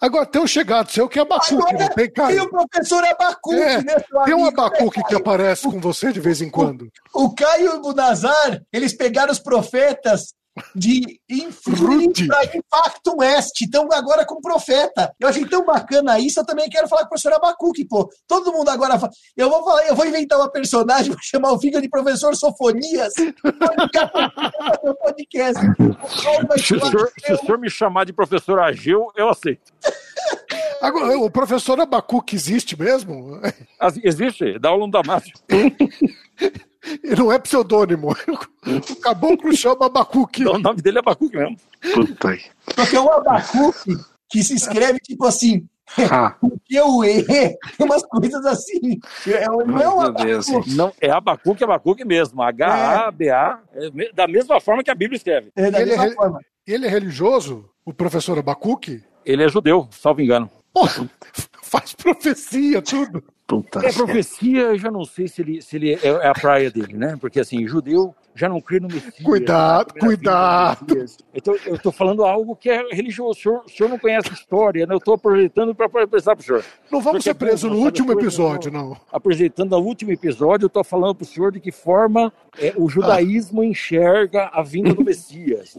Agora tem um chegado seu que é Abacuque, não tem, cara? Tem o professor Abacuque, é, né? Tem um Abacuque que aparece o, com você de vez em quando. O, o Caio Bonasar, eles pegaram os profetas de Infruti para Impacto West, então agora com profeta. Eu achei tão bacana isso, eu também quero falar com o professor Abacuque, pô. Todo mundo agora fala, eu vou falar, eu vou inventar uma personagem, vou chamar o filho de professor Sofonias. No podcast. O se, o senhor, se o senhor me chamar de professor Ageu, eu aceito. Agora, o professor Abacuque existe mesmo? Existe, dá aula da Márcia. Ele não é pseudônimo. O caboclo chama Abacuque. Então, o nome dele é Abacuque mesmo. Puta aí. Porque é um Abacuque que se escreve tipo assim. Porque o E tem umas coisas assim. Não é um Abacuque. Não, é Abacuque, Abacuque mesmo. H A B A. É da mesma forma que a Bíblia escreve. É da ele, mesma é, forma. Ele é religioso, o professor Abacuque? Ele é judeu, salvo engano. Porra, faz profecia, tudo. Puta é profecia, eu já não sei se ele, se ele é a praia dele, né? Porque assim, judeu já não crê no Messias. Cuidado, né? Cuidado! Então, eu estou falando algo que é religioso. O senhor, o senhor não conhece história, né? Eu estou aproveitando para apresentar para o senhor. Não vamos ser presos no último episódio, não. Apresentando o último episódio, eu estou falando para o senhor de que forma é, o judaísmo ah. enxerga a vinda do Messias.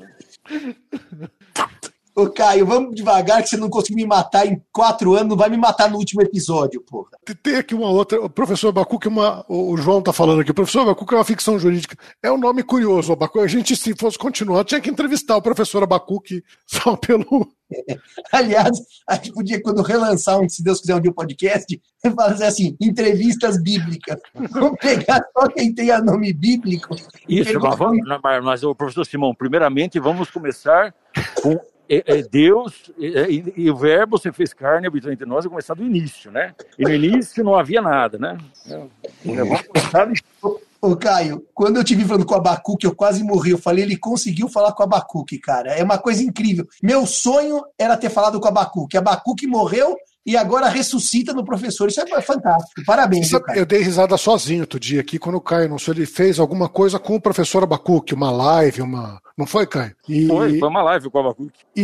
Ô, Caio, vamos devagar, que você não conseguiu me matar em quatro anos, não vai me matar no último episódio, porra. Tem aqui uma outra, o professor Abacuque, uma, o João tá falando aqui, o professor Abacuque é uma ficção jurídica, é um nome curioso, Abacuque, a gente, se fosse continuar, tinha que entrevistar o professor Abacuque só pelo... É. Aliás, a gente podia, quando relançar um, se Deus quiser, um dia o um podcast, fazer assim, entrevistas bíblicas. Vamos pegar só quem tem a nome bíblico. Isso, mas, vamos, mas o professor Simão, primeiramente, vamos começar com... É, é Deus é, e, e o verbo se fez carne e habitou entre nós, e começar do início, né? E no início não havia nada, né? Eu, eu vou começar... ô, ô, Caio, quando eu te vi falando com o Abacuque, eu quase morri. Eu falei, ele conseguiu falar com o Abacuque, cara. É uma coisa incrível. Meu sonho era ter falado com o Abacuque. Abacuque morreu e agora ressuscita no professor. Isso é fantástico. Parabéns. Sabe, eu dei risada sozinho outro dia aqui, quando o Caio não sei, ele fez alguma coisa com o professor Abacuque, uma live, uma... Não foi, Caio? E... Foi, foi uma live com o Abacuque. E,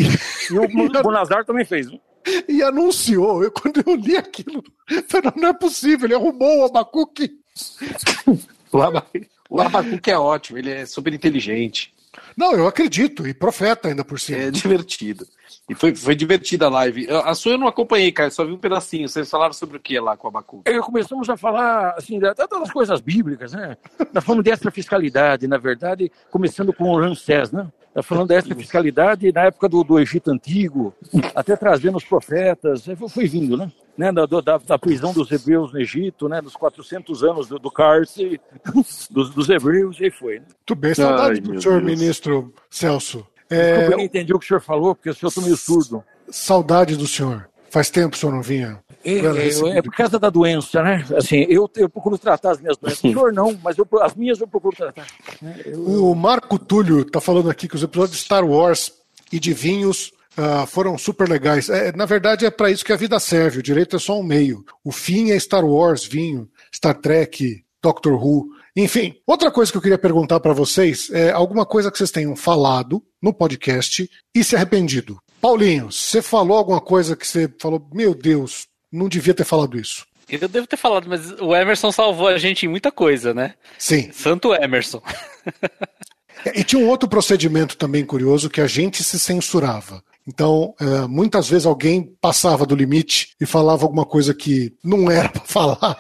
e o Bonasar também fez, né? E anunciou. Eu, quando eu li aquilo, eu falei, não é possível, ele arrumou o Abacuque. O, Aba... o Abacuque é ótimo, ele é super inteligente. Não, eu acredito, e profeta ainda por cima. É divertido. E foi, foi divertida a live. A sua eu não acompanhei, cara, só vi um pedacinho. Vocês falaram sobre o que lá com o Abacuque? É, começamos a falar, assim, das coisas bíblicas, né? Nós falamos de extrafiscalidade, na verdade, começando com o Ramsés, né? Nós falamos da extrafiscalidade na época do, do Egito Antigo, até trazendo os profetas, foi vindo, né? Né, da, da, da prisão dos hebreus no Egito, né, dos quatrocentos anos do, do cárcere dos, dos hebreus, e foi. Né? Muito bem, saudade do senhor Deus. Ministro Celso. É... Eu não entendi o que o senhor falou, porque o senhor está meio surdo. Saudade do senhor. Faz tempo que o senhor não vinha. É, é, é por causa da doença, né? Assim, eu, eu procuro tratar as minhas doenças. O senhor não, mas eu, as minhas eu procuro tratar. Né? Eu... O Marco Túlio está falando aqui que os episódios de Star Wars e de vinhos Uh, foram super legais. É, na verdade, é para isso que a vida serve. O direito é só um meio. O fim é Star Wars, vinho, Star Trek, Doctor Who. Enfim, outra coisa que eu queria perguntar para vocês é alguma coisa que vocês tenham falado no podcast e se arrependido. Paulinho, você falou alguma coisa que você falou, meu Deus, não devia ter falado isso. Eu devo ter falado, mas o Emerson salvou a gente em muita coisa, né? Sim. Santo Emerson. E tinha um outro procedimento também curioso, que a gente se censurava. Então, muitas vezes alguém passava do limite e falava alguma coisa que não era para falar,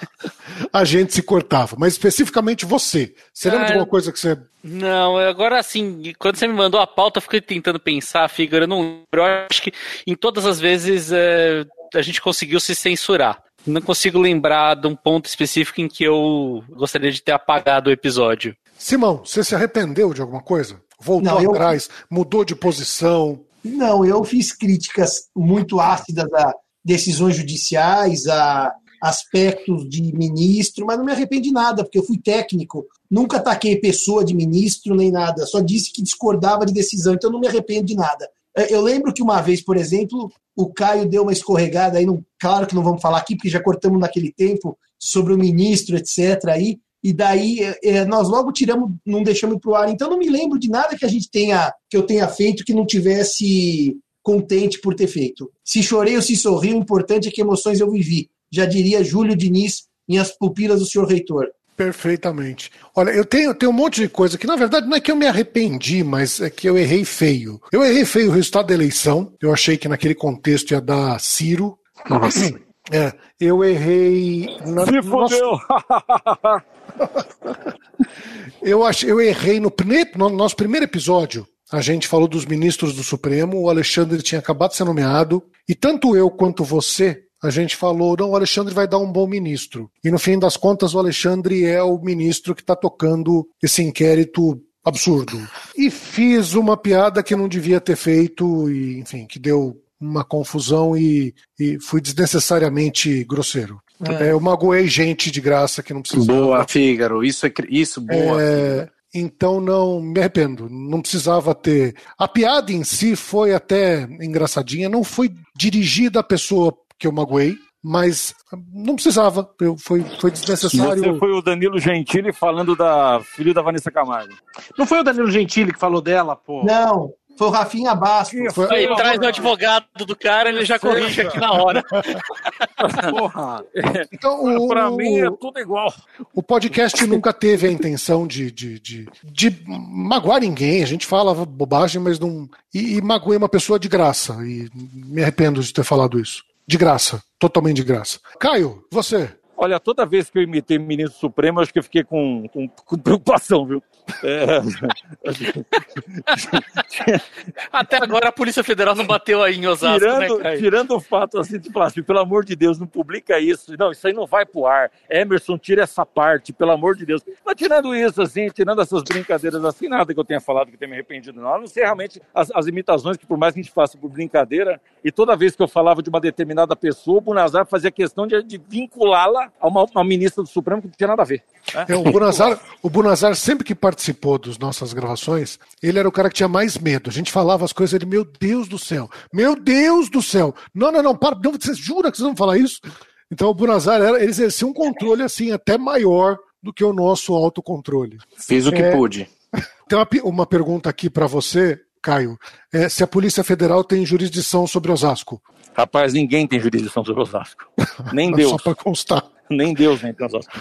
a gente se cortava. Mas especificamente você. Você ah, lembra de alguma coisa que você... Não, agora assim, quando você me mandou a pauta, eu fiquei tentando pensar, Fígaro, eu não lembro. Eu acho que em todas as vezes é, a gente conseguiu se censurar. Não consigo lembrar de um ponto específico em que eu gostaria de ter apagado o episódio. Simão, você se arrependeu de alguma coisa? Voltou não, atrás, eu... mudou de posição... Não, eu fiz críticas muito ácidas a decisões judiciais, a aspectos de ministro, mas não me arrependi de nada, porque eu fui técnico, nunca ataquei pessoa de ministro nem nada, só disse que discordava de decisão, então não me arrependo de nada. Eu lembro que uma vez, por exemplo, o Caio deu uma escorregada, aí não, claro que não vamos falar aqui, porque já cortamos naquele tempo, sobre o ministro, etcétera, aí, e daí é, nós logo tiramos, não deixamos para o ar. Então não me lembro de nada que a gente tenha, que eu tenha feito que não tivesse contente por ter feito. Se chorei ou se sorri, o importante é que emoções eu vivi. Já diria Júlio Diniz em As Pupilas do Senhor Reitor. Perfeitamente. Olha, eu tenho, eu tenho um monte de coisa que, na verdade, não é que eu me arrependi, mas é que eu errei feio. Eu errei feio o resultado da eleição. Eu achei que naquele contexto ia dar Ciro. Nossa. É, eu errei... Na... Se fodeu! Nossa... eu, achei, eu errei no, no nosso primeiro episódio. A gente falou dos ministros do Supremo. O Alexandre tinha acabado de ser nomeado. E tanto eu quanto você, a gente falou, não, o Alexandre vai dar um bom ministro. E no fim das contas, o Alexandre é o ministro que está tocando esse inquérito absurdo. E fiz uma piada que não devia ter feito, e, enfim, que deu uma confusão e, e fui desnecessariamente grosseiro. É. Eu magoei gente de graça que não precisava. Boa, Fígaro. Isso, é, isso boa. É, então não me arrependo. Não precisava ter... A piada em si foi até engraçadinha. Não foi dirigida à pessoa que eu magoei, mas não precisava. Eu, foi, foi desnecessário. Você foi o Danilo Gentili falando da filha da Vanessa Camargo. Não foi o Danilo Gentili que falou dela, pô? Não. Foi o Rafinha Bastos. Foi... Aí ele traz o advogado do cara, ele já corrige aqui na hora. Porra. Então, pra o... mim é tudo igual. O podcast nunca teve a intenção de, de, de, de magoar ninguém. A gente fala bobagem, mas não... E, e magoei uma pessoa de graça. E me arrependo de ter falado isso. De graça. Totalmente de graça. Caio, você... Olha, toda vez que eu imitei ministro Supremo, acho que eu fiquei com, com, com preocupação, viu? É... Até agora a Polícia Federal não bateu aí em Osasco, tirando, né, Caio? Tirando o fato assim de falar assim, pelo amor de Deus, não publica isso. Não, isso aí não vai pro ar. Emerson, tira essa parte, pelo amor de Deus. Mas tirando isso, assim, tirando essas brincadeiras assim, nada que eu tenha falado que eu tenha me arrependido, não. A não ser realmente as, as imitações que por mais que a gente faça por brincadeira, e toda vez que eu falava de uma determinada pessoa, o Bonasar fazia questão de, de vinculá-la a uma, uma ministra do Supremo que não tinha nada a ver. Né? É, o Bonasar, o Bonasar, sempre que participou das nossas gravações, ele era o cara que tinha mais medo. A gente falava as coisas, ele, meu Deus do céu, meu Deus do céu, não, não, não, para, não, vocês juram que vocês vão falar isso? Então o Bonasar, era, ele exercia um controle assim, até maior do que o nosso autocontrole. Fiz o que é, pude. Tem uma, uma pergunta aqui para você, Caio, é, se a Polícia Federal tem jurisdição sobre Osasco. Rapaz, ninguém tem jurisdição sobre Osasco. Nem Deus. Só para constar. Nem Deus, nem tem Osasco.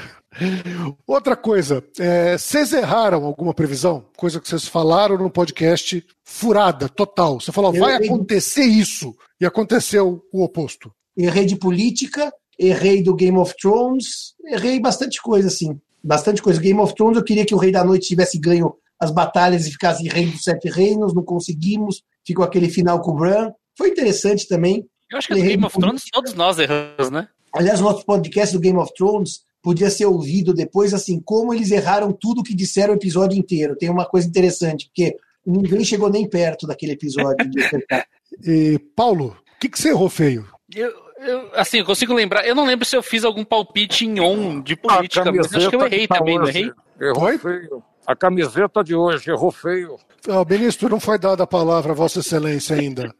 Outra coisa, é, vocês erraram alguma previsão? Coisa que vocês falaram no podcast, furada, total. Você falou, vai errei... acontecer isso. E aconteceu o oposto. Errei de política, errei do Game of Thrones, errei bastante coisa, assim. Bastante coisa. Game of Thrones, eu queria que o Rei da Noite tivesse ganho as batalhas e ficasse Rei dos Sete Reinos, não conseguimos. Ficou aquele final com o Bran. Foi interessante também. Eu acho que do Game of Thrones todos nós erramos, né? Aliás, o nosso podcast do Game of Thrones podia ser ouvido depois, assim, como eles erraram tudo que disseram o episódio inteiro. Tem uma coisa interessante, porque ninguém chegou nem perto daquele episódio. E, Paulo, o que, que você errou feio? Eu, eu, assim, eu consigo lembrar. Eu não lembro se eu fiz algum palpite em on de política, ah, mas acho que eu errei também, não errei? Errou Oi? feio. A camiseta de hoje errou feio. Ah, ministro, não foi dada a palavra a Vossa Excelência ainda.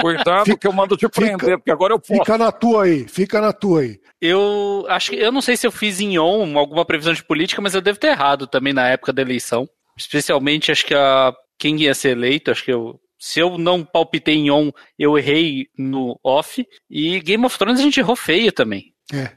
Cuidado, fica, que eu mando te prender, fica, porque agora eu posso. Fica na tua aí, fica na tua aí. Eu acho que eu não sei se eu fiz em on alguma previsão de política, mas eu devo ter errado também na época da eleição. Especialmente, acho que a, quem ia ser eleito, acho que eu... Se eu não palpitei em on, eu errei no off. E Game of Thrones a gente errou feio também.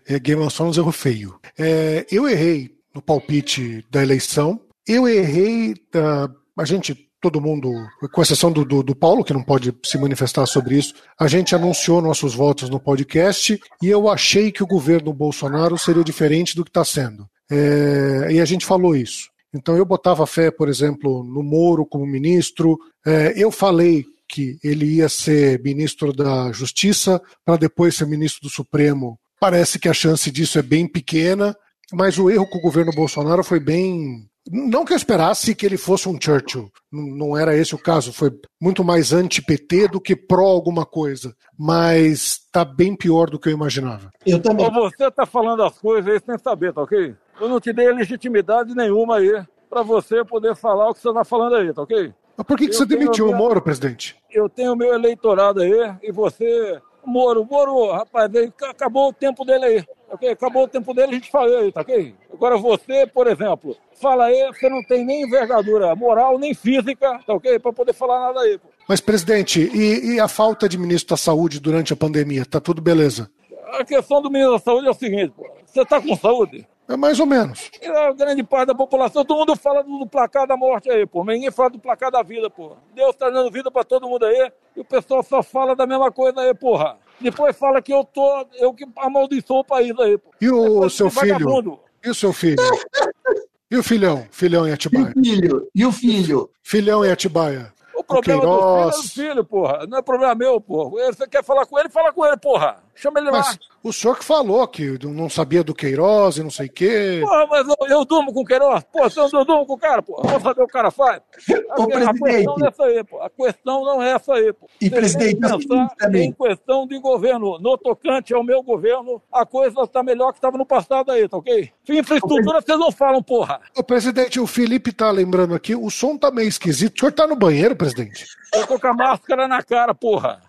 É, Game of Thrones errou feio. É, eu errei no palpite da eleição. Eu errei... Da, a gente... Todo mundo, com exceção do, do, do Paulo, que não pode se manifestar sobre isso, a gente anunciou nossos votos no podcast e eu achei que o governo Bolsonaro seria diferente do que está sendo. É, e a gente falou isso. Então eu botava fé, por exemplo, no Moro como ministro. É, eu falei que ele ia ser ministro da Justiça para depois ser ministro do Supremo. Parece que a chance disso é bem pequena, mas o erro com o governo Bolsonaro foi bem... Não que eu esperasse que ele fosse um Churchill, não era esse o caso, foi muito mais anti-P T do que pró alguma coisa, mas tá bem pior do que eu imaginava. Eu também. Você tá falando as coisas aí sem saber, tá ok? Eu não te dei legitimidade nenhuma aí pra você poder falar o que você tá falando aí, tá ok? Mas por que, que você demitiu minha... o Moro, presidente? Eu tenho o meu eleitorado aí e você... Moro, Moro, rapaz, acabou o tempo dele aí. Okay? Acabou o tempo dele, a gente fala aí, tá ok? Agora você, por exemplo, fala aí, você não tem nem envergadura moral, nem física, tá ok? Pra poder falar nada aí. Pô. Mas, presidente, e, e a falta de ministro da saúde durante a pandemia? Tá tudo beleza? A questão do ministro da saúde é o seguinte, pô. Você tá com saúde? É mais ou menos. E a grande parte da população, todo mundo fala do placar da morte aí, pô. Ninguém fala do placar da vida, pô. Deus tá dando vida pra todo mundo aí e o pessoal só fala da mesma coisa aí, porra. Depois fala que eu tô, eu que amaldiçoo o país aí, pô. E o seu filho? E o seu filho? E o filhão? Filhão em Atibaia. E o filho? E o filho? Filhão em Atibaia. O problema okay, do nossa. filho é do filho, porra. Não é problema meu, porra. Você quer falar com ele, fala com ele, porra. Chama ele mas lá. O senhor que falou que não sabia do Queiroz e não sei o quê. Porra, mas eu, eu durmo com o Queiroz. Porra, se eu não durmo com o cara, porra. Vamos saber o que o cara faz. A, Ô, a, a questão não é essa aí, porra. A questão não é essa aí, porra. E, Você presidente, tem que pensar também. Em questão de governo. No tocante ao meu governo, a coisa está melhor que estava no passado aí, tá ok? Infraestrutura, Ô, vocês não falam, porra. Ô, presidente, o Felipe tá lembrando aqui, o som tá meio esquisito. O senhor tá no banheiro, presidente? Eu tô com a máscara na cara, porra.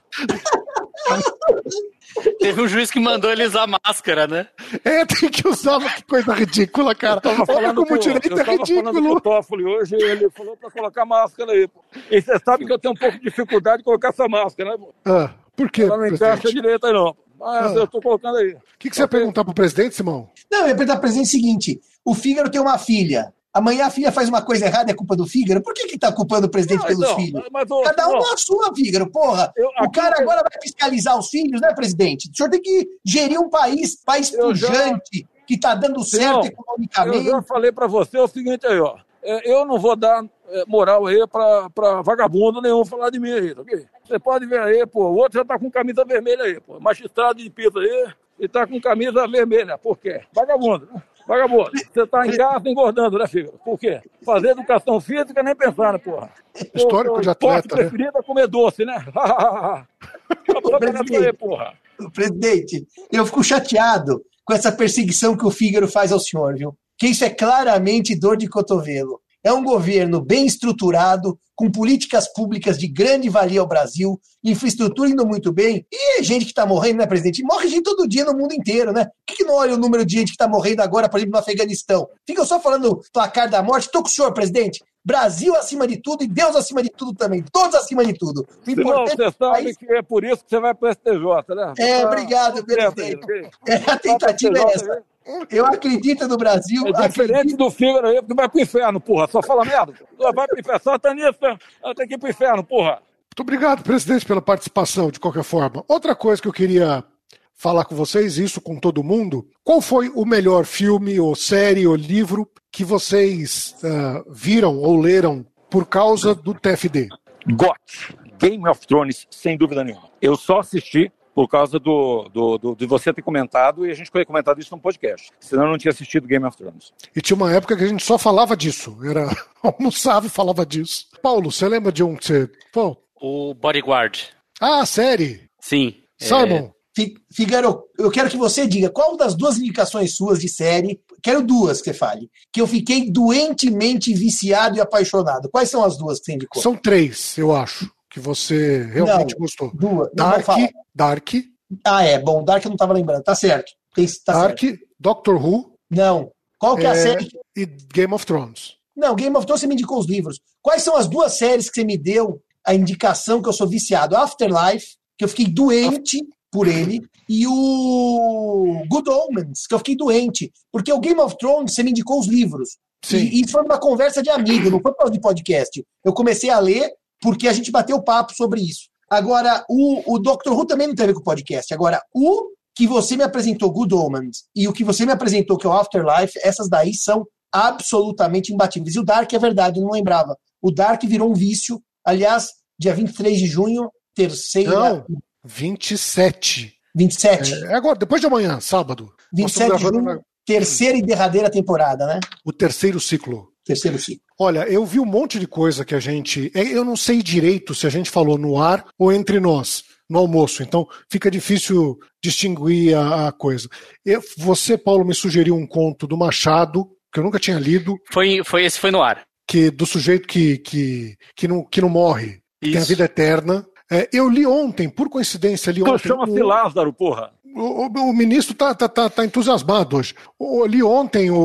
Teve um juiz que mandou ele usar máscara, né? É, tem que usar, que coisa ridícula, cara. Olha como o direito é ridículo. O Toffoli hoje, ele falou pra colocar máscara aí. E você sabe que eu tenho um pouco de dificuldade de colocar essa máscara, né? Ah, por quê? Ela não encaixa direito aí, não. Mas ah. eu tô colocando aí. O que, que você ia perguntar pro presidente, Simão? Não, eu ia perguntar pro presidente o seguinte: o Fígaro tem uma filha. Amanhã a filha faz uma coisa errada, é culpa do Fígaro? Por que que tá culpando o presidente não, pelos então, filhos? Mas, mas, Cada um não. a sua, Fígaro, porra. Eu, o cara eu... agora vai fiscalizar os filhos, né, presidente? O senhor tem que gerir um país, país pujante, já... que tá dando certo não, economicamente. Eu já falei pra você o seguinte aí, ó. Eu não vou dar moral aí pra, pra vagabundo nenhum falar de mim aí, tá ok? Você pode ver aí, pô, o outro já tá com camisa vermelha aí, pô. Magistrado de pizza aí, e tá com camisa vermelha. Por quê? Vagabundo, né? Vagabundo, você tá em casa engordando, né, filho? Por quê? Fazer educação física nem pensar, né, porra? Histórico de atleta, né? O preferido é comer doce, né? Presidente, porra. Presidente, eu fico chateado com essa perseguição que o Fígaro faz ao senhor, viu? Que isso é claramente dor de cotovelo. É um governo bem estruturado, com políticas públicas de grande valia ao Brasil, infraestrutura indo muito bem, e é gente que está morrendo, né, presidente? Morre gente todo dia no mundo inteiro, né? Por que não olha o número de gente que está morrendo agora, por exemplo, no Afeganistão? Fica só falando placar da morte. Estou com o senhor, presidente. Brasil acima de tudo e Deus acima de tudo também. Todos acima de tudo. Não, você sabe que é por isso que você vai para o S T J, né? É, obrigado, presidente. É, a tentativa é essa. Eu acredito no Brasil. É diferente acredito... do Fígaro aí, porque vai pro inferno, porra. Só fala merda. Vai pro inferno, satanista. Tem que ir pro inferno, porra. Muito obrigado, presidente, pela participação, de qualquer forma. Outra coisa que eu queria falar com vocês, isso com todo mundo: qual foi o melhor filme, ou série, ou livro que vocês uh, viram ou leram por causa do T F D? Got. Game of Thrones, sem dúvida nenhuma. Eu só assisti por causa do, do, do, de você ter comentado, e a gente ter comentado isso num podcast. Senão eu não tinha assistido Game of Thrones. E tinha uma época que a gente só falava disso. Era almoçava e falava disso. Paulo, você lembra de um que você... Pô. O Bodyguard. Ah, a série? Sim. Simon. É... Fígaro, eu quero que você diga qual das duas indicações suas de série, quero duas que você fale, que eu fiquei doentemente viciado e apaixonado. Quais são as duas que você indicou? São três, eu acho. Que você realmente não, gostou. Duas. Dark, Dark. Ah, é. Bom, Dark eu não estava lembrando. Tá certo. Tá Dark, certo. Doctor Who. Não. Qual que é, é a série? E Game of Thrones. Não, Game of Thrones você me indicou os livros. Quais são as duas séries que você me deu a indicação que eu sou viciado? Afterlife, que eu fiquei doente por ele, e o Good Omens, que eu fiquei doente. Porque o Game of Thrones você me indicou os livros. Sim. E, e foi uma conversa de amigo, não foi por causa de podcast. Eu comecei a ler porque a gente bateu papo sobre isso. Agora, o, o Doctor Who também não tem a ver com o podcast. Agora, o que você me apresentou, Good Omens, e o que você me apresentou, que é o Afterlife, essas daí são absolutamente imbatíveis. E o Dark é verdade, eu não lembrava. O Dark virou um vício. Aliás, dia vinte e três de junho, terceira... Não, vinte e sete. vinte e sete. É, agora, depois de amanhã, sábado. vinte e sete de junho, na... terceira e derradeira temporada, né? O terceiro ciclo. Terceiro ciclo. Olha, eu vi um monte de coisa que a gente... Eu não sei direito se a gente falou no ar ou entre nós, no almoço. Então, fica difícil distinguir a, a coisa. Eu, você, Paulo, me sugeriu um conto do Machado, que eu nunca tinha lido. Foi, foi esse foi no ar. Que, do sujeito que, que, que, não, que não morre, que tem a vida eterna. É, eu li ontem, por coincidência, li ontem... Chama-se Lázaro, porra! O, o, o ministro tá, tá, tá, tá entusiasmado hoje. Eu li ontem o,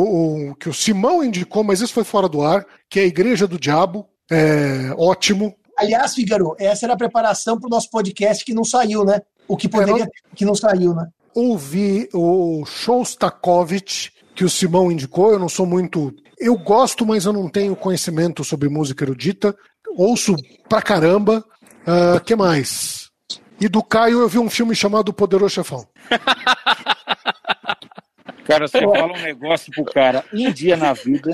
o, que o Simão indicou, mas isso foi fora do ar, que é a Igreja do Diabo, é, ótimo. Aliás, Fígaro, essa era a preparação para o nosso podcast que não saiu, né? O que poderia... É, não... que não saiu, né? Ouvi o Shostakovich, que o Simão indicou, eu não sou muito... Eu gosto, mas eu não tenho conhecimento sobre música erudita. Ouço pra caramba. O uh, que mais? E do Caio eu vi um filme chamado O Poderoso Chefão. Cara, você fala um negócio pro cara um dia na vida,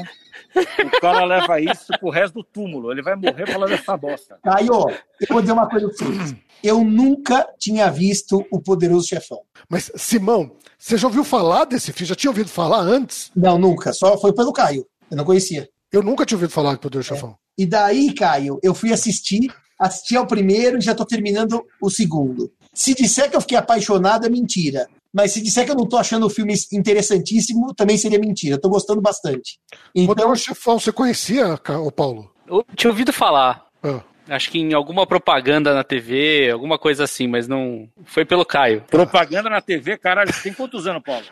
o cara leva isso pro resto do túmulo. Ele vai morrer falando essa bosta. Caio, eu vou dizer uma coisa pra vocês. Eu nunca tinha visto O Poderoso Chefão. Mas, Simão, você já ouviu falar desse filme? Já tinha ouvido falar antes? Não, nunca. Só foi pelo Caio. Eu não conhecia. Eu nunca tinha ouvido falar do Poderoso Chefão. É. E daí, Caio, eu fui assistir, assisti ao primeiro e já estou terminando o segundo. Se disser que eu fiquei apaixonado, é mentira. Mas se disser que eu não estou achando o filme interessantíssimo, também seria mentira. Estou gostando bastante. Então... Poderoso Chefão, você conhecia, o Paulo? Eu tinha ouvido falar. Ah. Acho que em alguma propaganda na T V, alguma coisa assim, mas não... Foi pelo Caio. Propaganda na T V? Caralho, você tem quantos anos, Paulo?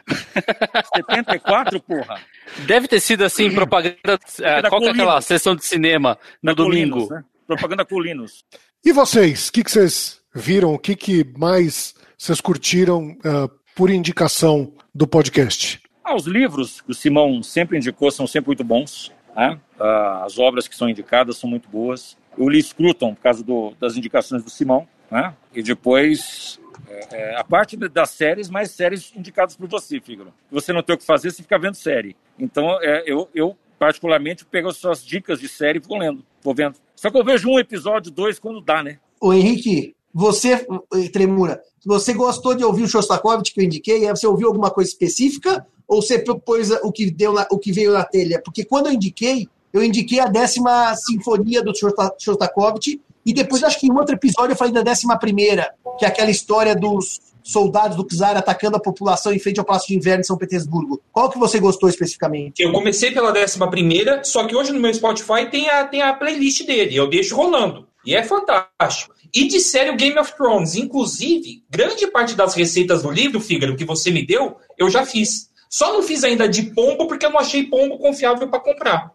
setenta e quatro, porra? Deve ter sido, assim, propaganda... É, qual que é aquela sessão de cinema no domingo? Colinos, né? Propaganda Colinos. E vocês? O que que vocês viram? O que que mais vocês curtiram uh, por indicação do podcast? Ah, os livros que o Simão sempre indicou são sempre muito bons. Né? Uh, as obras que são indicadas são muito boas. Eu li Scruton, por causa do, das indicações do Simão, né? E depois é, é, a parte das séries, mais séries indicadas por você, Fígaro. Você não tem o que fazer, você fica vendo série. Então, é, eu, eu, particularmente, pego as suas dicas de série e vou lendo, vou vendo. Só que eu vejo um episódio, dois, quando dá, né? Ô, Henrique, você, Tremura, você gostou de ouvir o Shostakovich que eu indiquei? Você ouviu alguma coisa específica? Ou você propôs o que, deu na, o que veio na telha? Porque quando eu indiquei, eu indiquei a décima sinfonia do Shostakovich e depois acho que em outro episódio eu falei da décima primeira, que é aquela história dos soldados do Czar atacando a população em frente ao Palácio de Inverno em São Petersburgo. Qual que você gostou especificamente? Eu comecei pela décima primeira, só que hoje no meu Spotify tem a, tem a playlist dele, eu deixo rolando. E é fantástico. E de série o Game of Thrones, inclusive, grande parte das receitas do livro, Fígaro, que você me deu, eu já fiz. Só não fiz ainda de pombo porque eu não achei pombo confiável para comprar.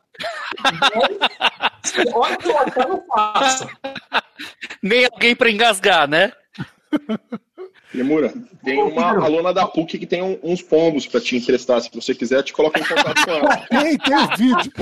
Então, olha que eu até não faço. Nem alguém para engasgar, né? Lemura, tem uma aluna da PUC que tem um, uns pombos para te emprestar. Se você quiser, te coloca em contato com ela. Tem, tem o vídeo.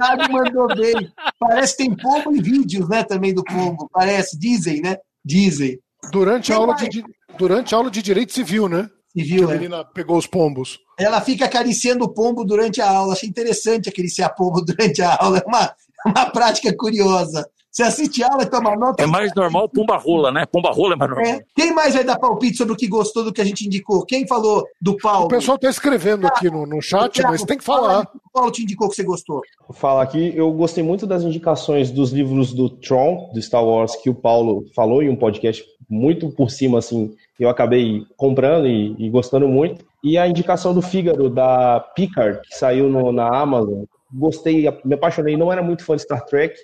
Ah, me mandou bem. Parece que tem pombo e vídeos, né, também do pombo. Parece, dizem, né? Dizem. Durante a aula de, durante a aula de Direito Civil, né? Civil, a menina, né? Pegou os pombos. Ela fica acariciando o pombo durante a aula. Achei interessante acariciar pombo durante a aula. É uma, uma prática curiosa. Você assiste a aula e toma nota. É mais normal pomba rola, né? Pomba rola é mais normal. É. Quem mais vai dar palpite sobre o que gostou do que a gente indicou? Quem falou do Paulo? O pessoal está escrevendo aqui no, no chat, Thiago, mas tem que falar. O Paulo te indicou que você gostou. Vou falar aqui. Eu gostei muito das indicações dos livros do Tron, do Star Wars, que o Paulo falou em um podcast muito por cima, assim. Eu acabei comprando e, e gostando muito. E a indicação do Fígaro, da Picard, que saiu no, na Amazon. Gostei, me apaixonei. Não era muito fã de Star Trek.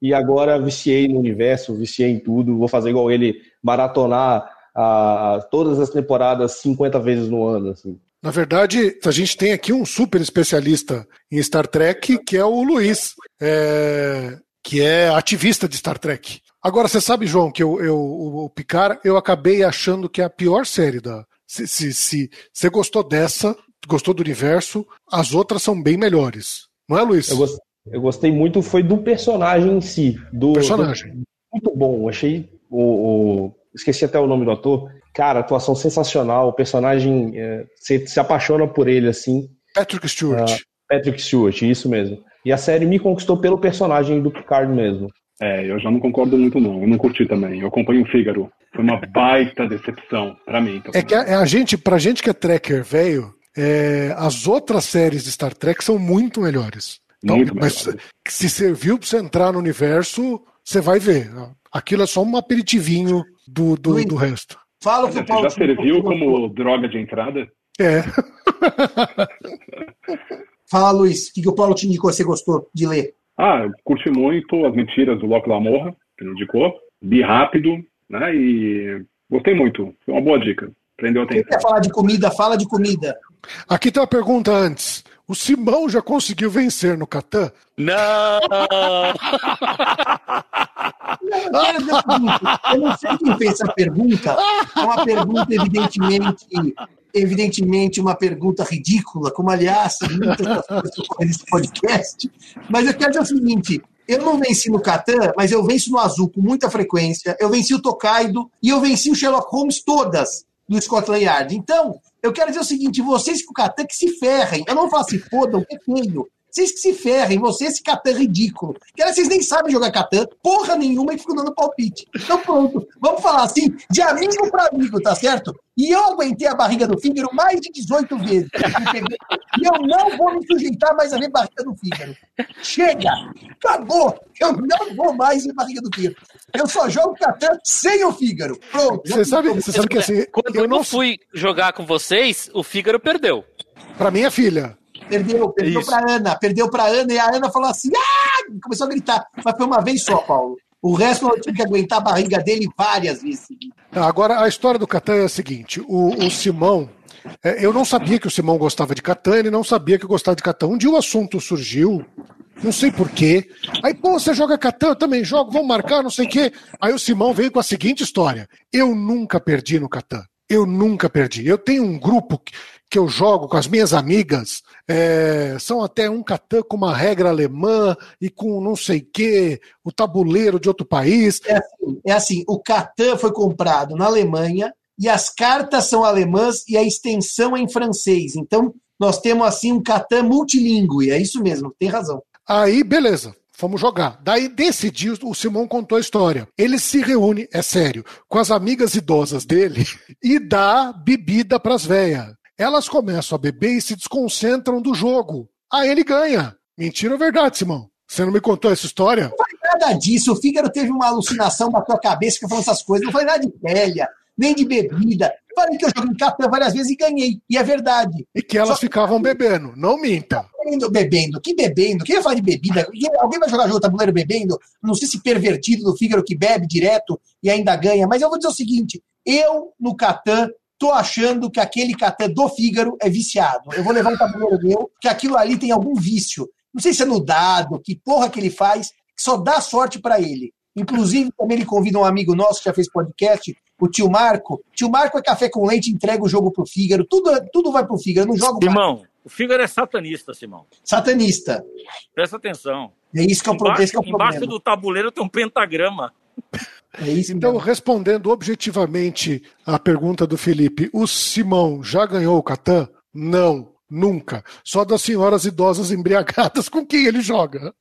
E agora viciei no universo, viciei em tudo. Vou fazer igual ele, maratonar a todas as temporadas cinquenta vezes no ano, assim. Na verdade, a gente tem aqui um super especialista em Star Trek, que é o Luiz, é... que é ativista de Star Trek. Agora, você sabe, João, que eu, eu, o Picard, eu acabei achando que é a pior série da... Se, se, se você gostou dessa, gostou do universo, as outras são bem melhores. Não é, Luiz? Eu gostei, eu gostei muito, foi do personagem em si. Do personagem. Do, muito bom, achei... o, o esqueci até o nome do ator. Cara, atuação sensacional. O personagem, você é, se apaixona por ele, assim. Patrick Stewart. Uh, Patrick Stewart, isso mesmo. E a série me conquistou pelo personagem do Picard mesmo. É, eu já não concordo muito, não. Eu não curti também. Eu acompanho o Fígaro. Foi uma baita decepção pra mim. Então, é que a, é a gente, pra gente que é trekker, velho, é, as outras séries de Star Trek são muito melhores. Então, muito mas melhores. Se serviu pra você entrar no universo, você vai ver. Aquilo é só um aperitivinho do, do, do resto. Fala pro Paulo. Já serviu como droga de entrada? É. Fala, Luiz. O que, que o Paulo te indicou? Você gostou de ler? Ah, eu curti muito As Mentiras do Loco da Morra, que ele indicou. Li rápido, né? E gostei muito. Foi uma boa dica. Prendeu atenção. Quem quer falar de comida? Fala de comida. Aqui tem uma pergunta antes. O Simão já conseguiu vencer no Catan? Não! Eu não sei quem fez essa pergunta. É uma pergunta, evidentemente, evidentemente uma pergunta ridícula, como, aliás, muitas das pessoas fazem esse podcast. Mas eu quero dizer o seguinte: eu não venci no Catan, mas eu venço no Azul com muita frequência. Eu venci o Tokaido e eu venci o Sherlock Holmes todas do Scotland Yard. Então, eu quero dizer o seguinte: vocês com o Catan que se ferrem. Eu não falo assim, fodam, que feio. Vocês que se ferrem, vocês, esse Catan ridículo. Que vocês nem sabem jogar Catan, porra nenhuma, e ficam dando palpite. Então pronto, vamos falar assim, de amigo para amigo, tá certo? E eu aguentei a barriga do Fígaro mais de dezoito vezes. E eu não vou me sujeitar mais a ver barriga do Fígaro. Chega! Acabou! Eu não vou mais ver barriga do Fígaro. Eu só jogo Catan sem o Fígaro. Pronto. Você sabe, você sabe que assim... Quando eu não fui jogar com vocês, o Fígaro perdeu. Pra minha filha. Perdeu, perdeu Isso. pra Ana, perdeu pra Ana, e a Ana falou assim, ah! Começou a gritar. Mas foi uma vez só, Paulo. O resto eu tive que aguentar a barriga dele várias vezes. Agora, a história do Catan é a seguinte, o, o Simão, é, eu não sabia que o Simão gostava de Catan, ele não sabia que eu gostava de Catan. Um dia o assunto surgiu, não sei porquê, aí, pô, você joga Catan, eu também jogo, vamos marcar, não sei o quê. Aí o Simão veio com a seguinte história, eu nunca perdi no Catan, eu nunca perdi. Eu tenho um grupo... que, que eu jogo com as minhas amigas, é, são até um Catan com uma regra alemã e com não sei o quê, o tabuleiro de outro país. É assim, é assim, o Catan foi comprado na Alemanha e as cartas são alemãs e a extensão é em francês. Então, nós temos assim um Catan multilingue, é isso mesmo, tem razão. Aí, beleza. Fomos jogar. Daí, desse dia, o Simão contou a história. Ele se reúne, é sério, com as amigas idosas dele e dá bebida pras véias. Elas começam a beber e se desconcentram do jogo. Aí ele ganha. Mentira ou verdade, Simão? Você não me contou essa história? Não foi nada disso. O Fígaro teve uma alucinação, bateu a cabeça, ficou falando essas coisas. Não foi nada de velha, nem de bebida. Falei que eu joguei Catan várias vezes e ganhei. E é verdade. E que elas Só... ficavam bebendo. Não minta. Bebendo, bebendo. Que bebendo? Quem vai falar de bebida? Alguém vai jogar jogo tabuleiro bebendo? Não sei se pervertido do Fígaro que bebe direto e ainda ganha. Mas eu vou dizer o seguinte. Eu, no Catan... tô achando que aquele Catan do Fígaro é viciado. Eu vou levar um tabuleiro meu, que aquilo ali tem algum vício. Não sei se é no dado, que porra que ele faz, que só dá sorte pra ele. Inclusive, também ele convida um amigo nosso que já fez podcast, o tio Marco. Tio Marco é café com leite, entrega o jogo pro Fígaro. Tudo, tudo vai pro Fígaro, eu não jogo... Simão, mais. O Fígaro é satanista, Simão. Satanista. Presta atenção. É isso que, embaixo, é, esse que é o problema. Embaixo do tabuleiro tem um pentagrama. É isso, então, mesmo. Respondendo objetivamente a pergunta do Felipe, o Simão já ganhou o Catan? Não, nunca. Só das senhoras idosas embriagadas com quem ele joga.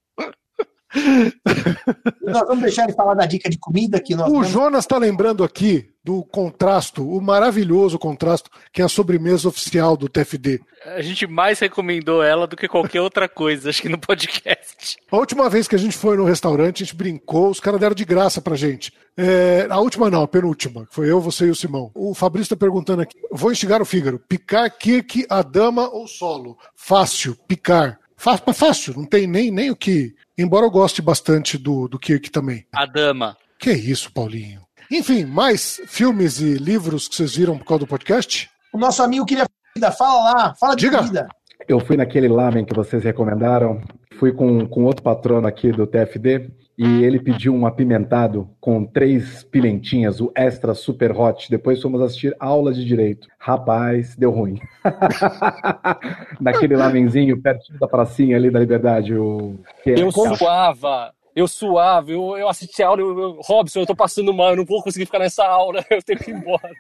Nós vamos deixar ele falar da dica de comida que nós O vamos... Jonas está lembrando aqui do contrasto, o maravilhoso contrasto, que é a sobremesa oficial do T F D. A gente mais recomendou ela do que qualquer outra coisa, acho que no podcast. A última vez que a gente foi no restaurante, a gente brincou, os caras deram de graça pra gente. É, a última não, a penúltima, foi eu, você e o Simão. O Fabrício tá perguntando aqui, vou instigar o Fígaro, Picard, Kirk, a dama ou solo? Fácil, Picard. Fácil, fácil, não tem nem, nem o que... Embora eu goste bastante do, do Kirk também. A dama. Que isso, Paulinho? Enfim, mais filmes e livros que vocês viram por causa do podcast? O nosso amigo queria comida. Fala lá, fala de Diga. Comida. Eu fui naquele lamen que vocês recomendaram. Fui com, com outro patrono aqui do T F D e ele pediu um apimentado com três pimentinhas, o extra super hot. Depois fomos assistir aula de direito. Rapaz, deu ruim. Naquele lamenzinho, pertinho da pracinha ali da Liberdade. O... Eu suava, eu suava, eu, eu assisti a aula, eu, eu, Robson, eu tô passando mal, eu não vou conseguir ficar nessa aula, eu tenho que ir embora.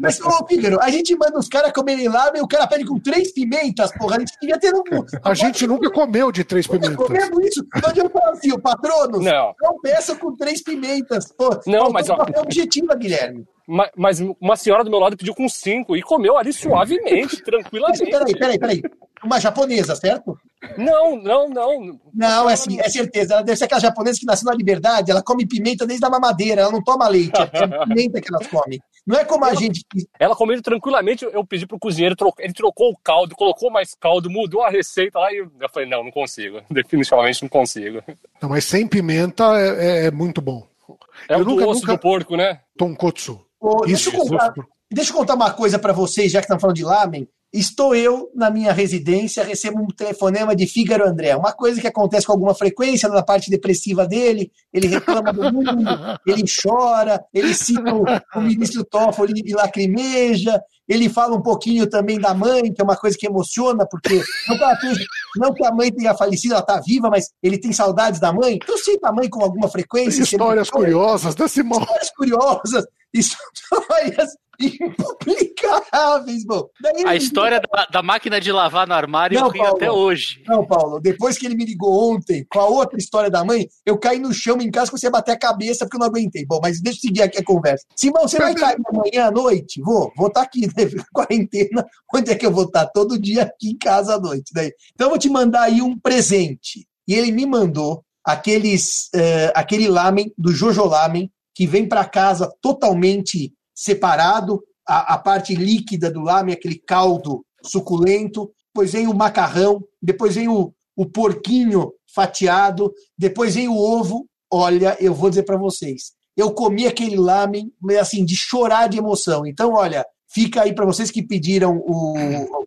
Mas, ô, Pícaro, a gente manda os caras comerem lamen e o cara pede com três pimentas, porra, a gente queria ter um... A gente nunca comeu de três pimentas. Nunca comemos isso, então eu falo assim, o patrono, não, não peça com três pimentas, pô. Não, mas... É objetiva, Guilherme. Mas, mas uma senhora do meu lado pediu com cinco e comeu ali suavemente, tranquilamente. Peraí, peraí, peraí. Uma japonesa, certo? Não, não, não. Não, é, sim, é certeza. Ela deve ser aquela japonesa que nasceu na Liberdade, ela come pimenta desde a mamadeira, ela não toma leite, é a pimenta que elas comem. Não é como a ela, gente... Ela comendo tranquilamente, eu pedi pro cozinheiro, troco, ele trocou o caldo, colocou mais caldo, mudou a receita lá e eu falei, não, não consigo. Definitivamente não consigo. Não, mas sem pimenta é, é, é muito bom. É o do osso do porco, né? Tonkotsu. Oh, isso, deixa, eu contar, isso. deixa eu contar uma coisa para vocês, já que estão falando de lamen. Estou eu na minha residência, recebo um telefonema de Fígaro André. Uma coisa que acontece com alguma frequência na parte depressiva dele, ele reclama do mundo, ele chora, ele cita o, o ministro Toffoli e lacrimeja, ele fala um pouquinho também da mãe, que é uma coisa que emociona, porque não que, ela, não que a mãe tenha falecido, ela está viva, mas ele tem saudades da mãe. Então cita a mãe com alguma frequência. Histórias curiosas, né, Simão? Histórias curiosas, histórias... impublicáveis, bom. Daí a história da, da máquina de lavar no armário, não, eu rio Paulo, até hoje. Não, Paulo, depois que ele me ligou ontem com a outra história da mãe, eu caí no chão em casa, comecei a bater a cabeça porque eu não aguentei. Bom, mas deixa eu seguir aqui a conversa. Simão, você vai estar amanhã à noite? Vou, vou estar aqui, né? Quarentena, onde é que eu vou estar? Todo dia aqui em casa à noite. Daí. Então eu vou te mandar aí um presente. E ele me mandou aqueles, uh, aquele lamen do Jojo Lamen, que vem para casa totalmente separado, a, a parte líquida do lamen, aquele caldo suculento, depois vem o macarrão, depois vem o, o porquinho fatiado, depois vem o ovo. Olha, eu vou dizer para vocês, eu comi aquele lamen, assim, de chorar de emoção. Então, olha, fica aí para vocês que pediram o,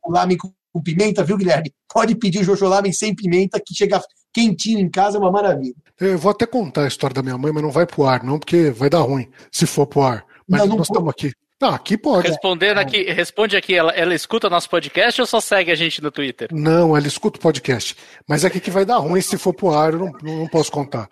o lamen com pimenta, viu, Guilherme? Pode pedir o Jojo Lamen sem pimenta, que chega quentinho em casa, é uma maravilha. Eu vou até contar a história da minha mãe, mas não vai pro ar, não, porque vai dar ruim se for pro ar. Mas não, não nós pode. Estamos aqui. Ah, aqui pode. Respondendo aqui, responde aqui, ela, ela escuta nosso podcast ou só segue a gente no Twitter? Não, ela escuta o podcast. Mas é que, que vai dar ruim se for pro ar, eu não, não posso contar.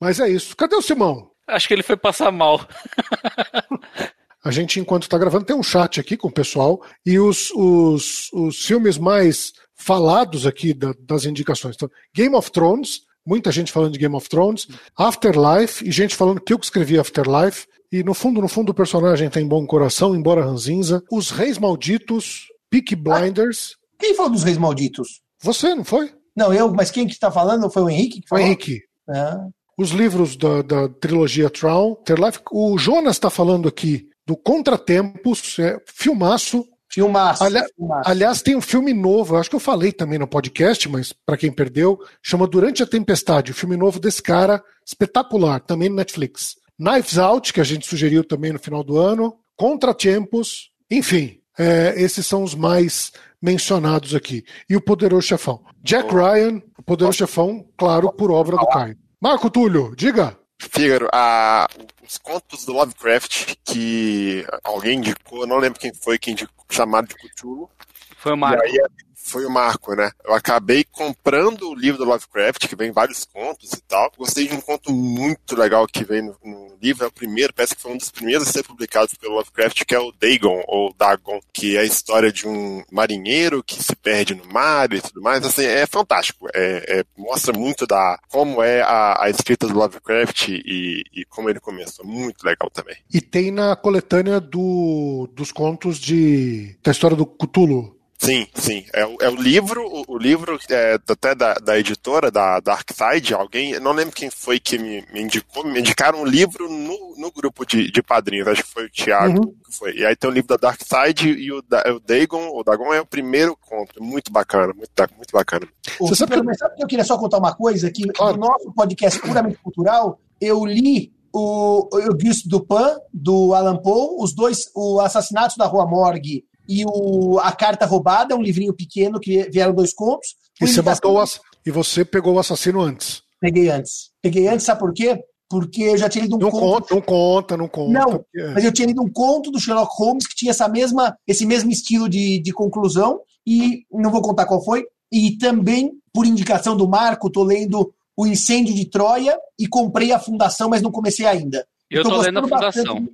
Mas é isso. Cadê o Simão? Acho que ele foi passar mal. A gente, enquanto está gravando, tem um chat aqui com o pessoal e os, os, os filmes mais falados aqui da, das indicações. Então, Game of Thrones, muita gente falando de Game of Thrones, Afterlife, e gente falando que eu que escrevi Afterlife, e no fundo, no fundo, o personagem tem bom coração, embora ranzinza. Os Reis Malditos, Peaky Blinders. Ah, quem falou dos Reis Malditos? Você, não foi? Não, eu, mas quem que está falando? Foi o Henrique que falou? O Henrique. Ah. Os livros da, da trilogia Tron, Afterlife. O Jonas está falando aqui do Contratempos, é, filmaço. Filmaço, Ali- filmaço. Aliás, tem um filme novo, eu acho que eu falei também no podcast, mas para quem perdeu, chama Durante a Tempestade, o filme novo desse cara, espetacular, também no Netflix. Knives Out, que a gente sugeriu também no final do ano, Contratempos, enfim, é, esses são os mais mencionados aqui. E o Poderoso Chefão. Jack oh. Ryan, o Poderoso oh. Chefão, claro, por obra oh. do Caio. Marco Túlio, diga. Fígaro, ah, os contos do Lovecraft que alguém indicou, não lembro quem foi, quem indicou, chamado de Cthulhu. Foi o Marco. Aí, foi o Marco, né? Eu acabei comprando o livro do Lovecraft, que vem vários contos e tal. Gostei de um conto muito legal que vem no, no livro, é o primeiro, parece que foi um dos primeiros a ser publicado pelo Lovecraft, que é o Dagon, ou Dagon, que é a história de um marinheiro que se perde no mar e tudo mais. Assim, é fantástico. É, é, mostra muito da como é a, a escrita do Lovecraft e, e como ele começou. Muito legal também. E tem na coletânea do, dos contos de, da história do Cthulhu. Sim, sim. É o, é o livro, o, o livro é até da, da editora, da Dark Side, alguém, não lembro quem foi que me, me indicou, me indicaram um livro no, no grupo de, de padrinhos, acho que foi o Thiago, uhum. que foi. E aí tem o livro da Dark Side e o, da, o Dagon, o Dagon é o primeiro conto, muito bacana, muito, muito bacana. O, Você sabe, que... sabe que eu queria só contar uma coisa, que claro. No nosso podcast puramente cultural, eu li o Auguste Dupin, do Alan Poe, os dois, o Assassinato da Rua Morgue e o A Carta Roubada, um livrinho pequeno que vieram dois contos. E você, matou o, e você pegou o assassino antes? Peguei antes. Peguei antes, sabe por quê? Porque eu já tinha lido um não conto... Conta, não conta, não conta. Não, porque... mas eu tinha lido um conto do Sherlock Holmes que tinha essa mesma, esse mesmo estilo de, de conclusão, e não vou contar qual foi, e também, por indicação do Marco, estou lendo O Incêndio de Troia e comprei A Fundação, mas não comecei ainda. Eu tô, tô lendo A Fundação. Bastante.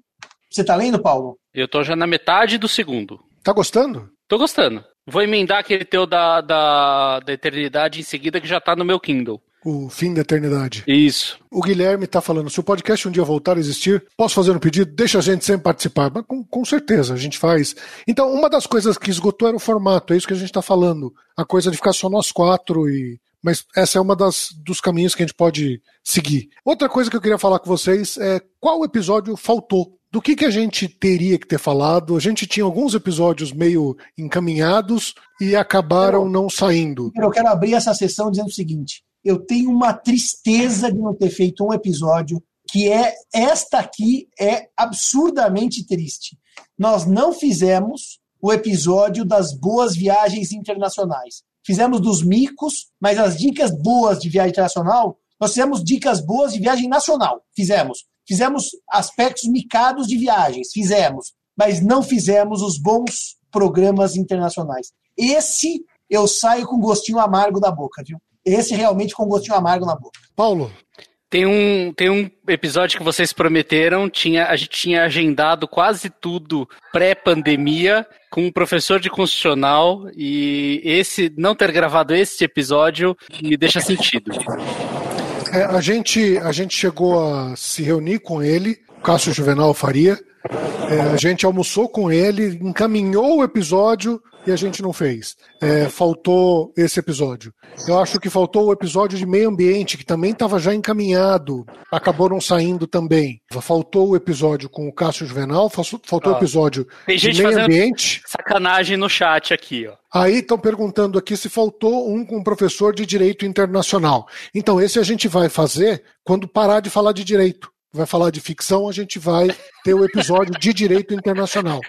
Você tá lendo, Paulo? Eu tô já na metade do segundo. Tá gostando? Tô gostando. Vou emendar aquele teu da, da, da Eternidade em seguida, que já tá no meu Kindle. O Fim da Eternidade. Isso. O Guilherme tá falando, se o podcast um dia voltar a existir, posso fazer um pedido? Deixa a gente sempre participar. Mas com, com certeza, a gente faz. Então, uma das coisas que esgotou era o formato, é isso que a gente tá falando. A coisa de ficar só nós quatro e... Mas essa é uma das, dos caminhos que a gente pode seguir. Outra coisa que eu queria falar com vocês é qual episódio faltou. Do que, que a gente teria que ter falado? A gente tinha alguns episódios meio encaminhados e acabaram eu, não saindo. Eu quero abrir essa sessão dizendo o seguinte. Eu tenho uma tristeza de não ter feito um episódio que é... Esta aqui é absurdamente triste. Nós não fizemos o episódio das boas viagens internacionais. Fizemos dos micos, mas as dicas boas de viagem internacional, nós fizemos dicas boas de viagem nacional, fizemos. Fizemos aspectos micados de viagens, fizemos. Mas não fizemos os bons programas internacionais. Esse eu saio com gostinho amargo na boca, viu? Esse realmente com gostinho amargo na boca. Paulo? Tem um, tem um episódio que vocês prometeram, tinha, a gente tinha agendado quase tudo pré-pandemia com um professor de constitucional e esse não ter gravado esse episódio me deixa sentido. É, a, gente, a gente chegou a se reunir com ele, Cássio Juvenal Faria, é, a gente almoçou com ele, encaminhou o episódio e a gente não fez. É, faltou esse episódio. Eu acho que faltou o episódio de meio ambiente, que também estava já encaminhado. Acabou não saindo também. Faltou o episódio com o Cássio Juvenal, faltou o ah, episódio tem gente de meio fazendo ambiente. Sacanagem no chat aqui, ó. Aí estão perguntando aqui se faltou um com um professor de direito internacional. Então, esse a gente vai fazer quando parar de falar de direito. Vai falar de ficção, a gente vai ter o episódio de Direito Internacional.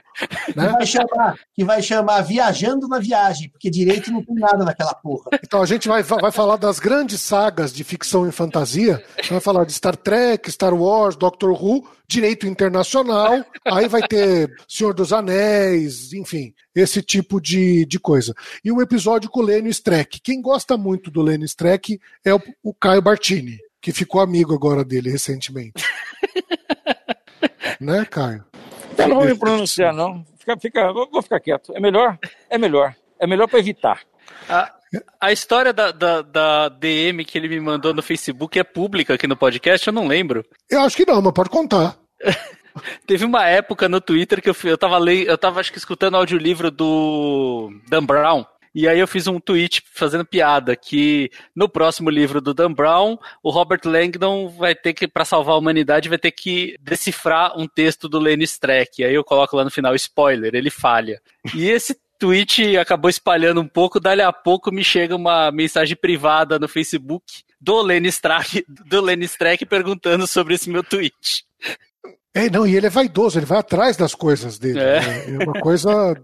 Né? Que, vai chamar, que vai chamar Viajando na Viagem, porque direito não tem nada naquela porra. Então a gente vai, vai falar das grandes sagas de ficção e fantasia, vai falar de Star Trek, Star Wars, Doctor Who, Direito Internacional, aí vai ter Senhor dos Anéis, enfim, esse tipo de, de coisa. E um episódio com o Lênio Streck. Quem gosta muito do Lênio Streck é o, o Caio Bartini, que ficou amigo agora dele recentemente. Né, Caio? Eu não vou me pronunciar, não. Fica, fica, vou ficar quieto. É melhor? É melhor. É melhor para evitar. A, a história da, da, da D M que ele me mandou no Facebook é pública aqui no podcast? Eu não lembro. Eu acho que não, mas pode contar. Teve uma época no Twitter que eu, fui, eu, tava, le... eu tava, acho que, escutando o audiolivro do Dan Brown. E aí eu fiz um tweet fazendo piada que no próximo livro do Dan Brown, o Robert Langdon vai ter que, para salvar a humanidade, vai ter que decifrar um texto do Lênio Streck. Aí eu coloco lá no final, spoiler, ele falha. E esse tweet acabou espalhando um pouco, dali a pouco me chega uma mensagem privada no Facebook do Lênio Streck, do Lênio Streck perguntando sobre esse meu tweet. É, não, e ele é vaidoso, ele vai atrás das coisas dele. É, né? É uma coisa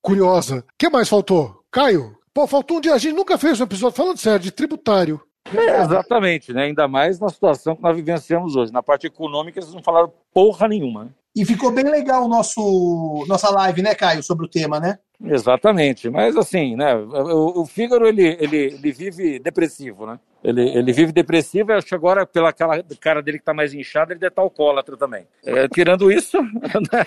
curiosa. O que mais faltou? Caio, pô, faltou um dia, a gente nunca fez um episódio, falando sério, de tributário. É, exatamente, né? Ainda mais na situação que nós vivenciamos hoje. Na parte econômica, eles não falaram porra nenhuma. E ficou bem legal o nosso, nossa live, né, Caio, sobre o tema, né? Exatamente, mas assim, né? O, o Fígaro, ele, ele, ele vive depressivo, né? Ele, ele vive depressivo, eu acho que agora, pela cara dele que tá mais inchada, ele deve estar alcoólatra também. É, tirando isso, né?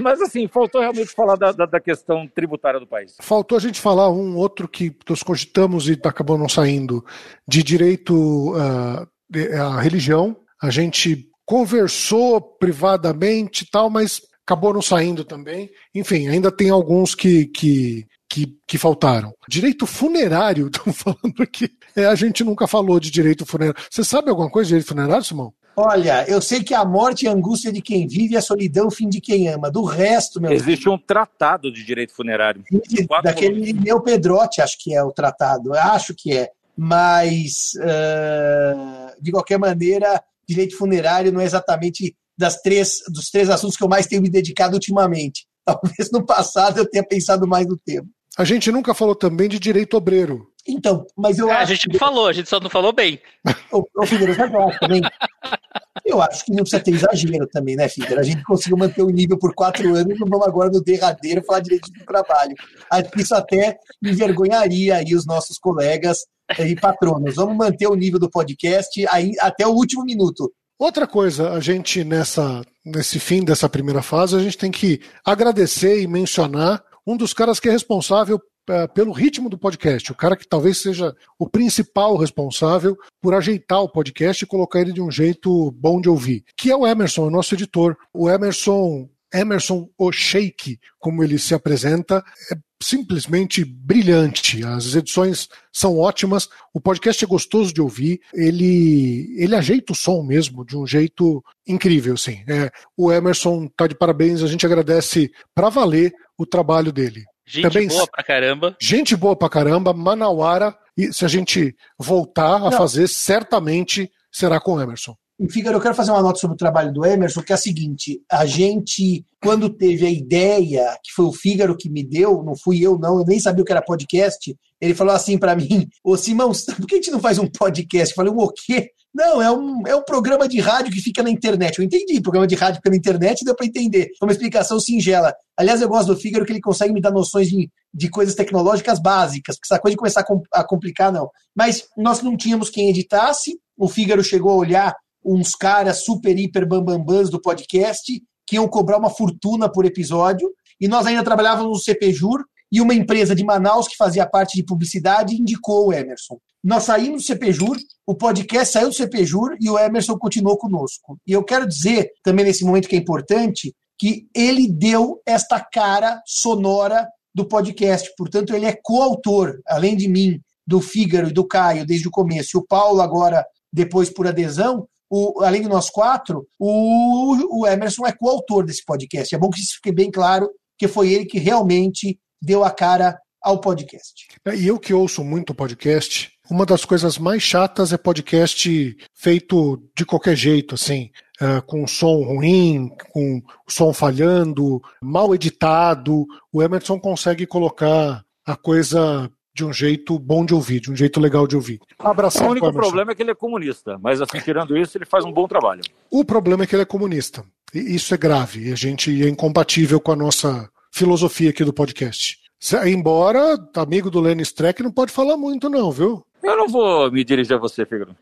Mas assim, faltou realmente falar da, da, da questão tributária do país. Faltou a gente falar um outro que nós cogitamos e acabou não saindo, de direito uh, de, à religião. A gente conversou privadamente e tal, mas acabou não saindo também. Enfim, ainda tem alguns que... que... que, que faltaram. Direito funerário, estão falando aqui. É, a gente nunca falou de direito funerário. Você sabe alguma coisa de direito funerário, Simão? Olha, eu sei que a morte é a angústia de quem vive e a solidão o fim de quem ama. Do resto, meu... Existe um tratado de direito funerário. De, daquele meu Pedrotti, acho que é o tratado. Acho que é. Mas, uh, de qualquer maneira, direito funerário não é exatamente das três, dos três assuntos que eu mais tenho me dedicado ultimamente. Talvez no passado eu tenha pensado mais no tema. A gente nunca falou também de direito obreiro. Então, mas eu é, acho... A gente que... falou, a gente só não falou bem. Ô, ô Fígaro, eu gosto também. Eu acho que não precisa ter exagero também, né, Fígaro? A gente conseguiu manter o nível por quatro anos, não vamos agora no derradeiro falar direito do trabalho. Isso até envergonharia aí os nossos colegas e patronos. Vamos manter o nível do podcast aí, até o último minuto. Outra coisa, a gente, nessa, nesse fim dessa primeira fase, a gente tem que agradecer e mencionar um dos caras que é responsável pelo ritmo do podcast, o cara que talvez seja o principal responsável por ajeitar o podcast e colocar ele de um jeito bom de ouvir, que é o Emerson, o nosso editor. O Emerson, Emerson o Sheik, como ele se apresenta, é simplesmente brilhante. As edições são ótimas, o podcast é gostoso de ouvir, ele, ele ajeita o som mesmo de um jeito incrível, sim. É, o Emerson tá de parabéns, a gente agradece pra valer o trabalho dele. Gente também, boa pra caramba. Gente boa pra caramba, Manauara. E se a gente voltar a Não. fazer, certamente será com o Emerson. E, Fígaro, eu quero fazer uma nota sobre o trabalho do Emerson, que é a seguinte: a gente, quando teve a ideia, que foi o Fígaro que me deu, não fui eu não, eu nem sabia o que era podcast, ele falou assim pra mim: ô Simão, por que a gente não faz um podcast? Eu falei: o quê? Não, é um, é um programa de rádio que fica na internet. Eu entendi, programa de rádio pela internet deu para entender. Foi uma explicação singela. Aliás, eu gosto do Fígaro que ele consegue me dar noções de, de coisas tecnológicas básicas, porque essa coisa de começar a complicar, não. Mas nós não tínhamos quem editasse. O Fígaro chegou a olhar uns caras super, hiper bambambãs do podcast que iam cobrar uma fortuna por episódio. E nós ainda trabalhávamos no C P Jur e uma empresa de Manaus que fazia parte de publicidade indicou o Emerson. Nós saímos do C P Jur, o podcast saiu do C P Jur e o Emerson continuou conosco. E eu quero dizer, também nesse momento que é importante, que ele deu esta cara sonora do podcast. Portanto, ele é coautor, além de mim, do Fígaro e do Caio desde o começo, e o Paulo agora, depois por adesão, o, além de nós quatro, o, o Emerson é coautor desse podcast. É bom que isso fique bem claro, que foi ele que realmente deu a cara ao podcast. E eu que ouço muito podcast, uma das coisas mais chatas é podcast feito de qualquer jeito, assim, uh, com som ruim, com som falhando, mal editado. O Emerson consegue colocar a coisa de um jeito bom de ouvir, de um jeito legal de ouvir. Abração. O único problema é que ele é comunista, mas assim, tirando isso, ele faz um bom trabalho. O problema é que ele é comunista. E isso é grave, a gente é incompatível com a nossa filosofia aqui do podcast. Embora, amigo do Lênio Streck, não pode falar muito não, viu? Eu não vou me dirigir a você, Fígaro.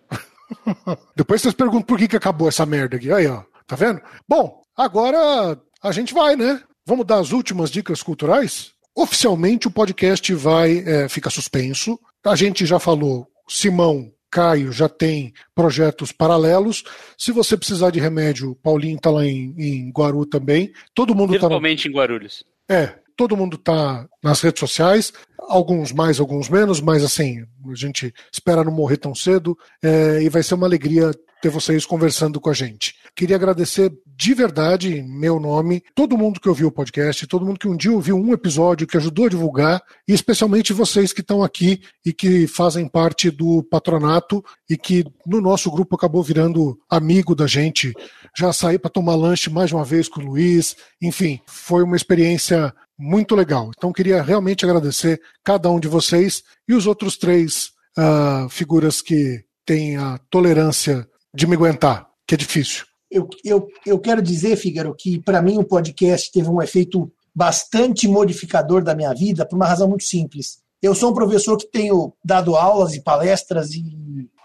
Depois vocês perguntam por que, que acabou essa merda aqui. Aí, ó, tá vendo? Bom, agora a gente vai, né? Vamos dar as últimas dicas culturais? Oficialmente o podcast vai é, fica suspenso. A gente já falou, Simão, Caio já tem projetos paralelos. Se você precisar de remédio, Paulinho tá lá em, em Guaru também. Todo mundo tá... Principalmente em Guarulhos. É. Todo mundo está nas redes sociais, alguns mais, alguns menos, mas assim, a gente espera não morrer tão cedo, é, e vai ser uma alegria ter vocês conversando com a gente. Queria agradecer de verdade, em meu nome, todo mundo que ouviu o podcast, todo mundo que um dia ouviu um episódio, que ajudou a divulgar, e especialmente vocês que estão aqui e que fazem parte do patronato e que no nosso grupo acabou virando amigo da gente. Já saí para tomar lanche mais uma vez com o Luiz, enfim, foi uma experiência muito legal. Então queria realmente agradecer cada um de vocês e os outros três uh, figuras que têm a tolerância de me aguentar, que é difícil. Eu, eu, eu quero dizer, Fígaro, que para mim o podcast teve um efeito bastante modificador da minha vida por uma razão muito simples. Eu sou um professor que tenho dado aulas e palestras e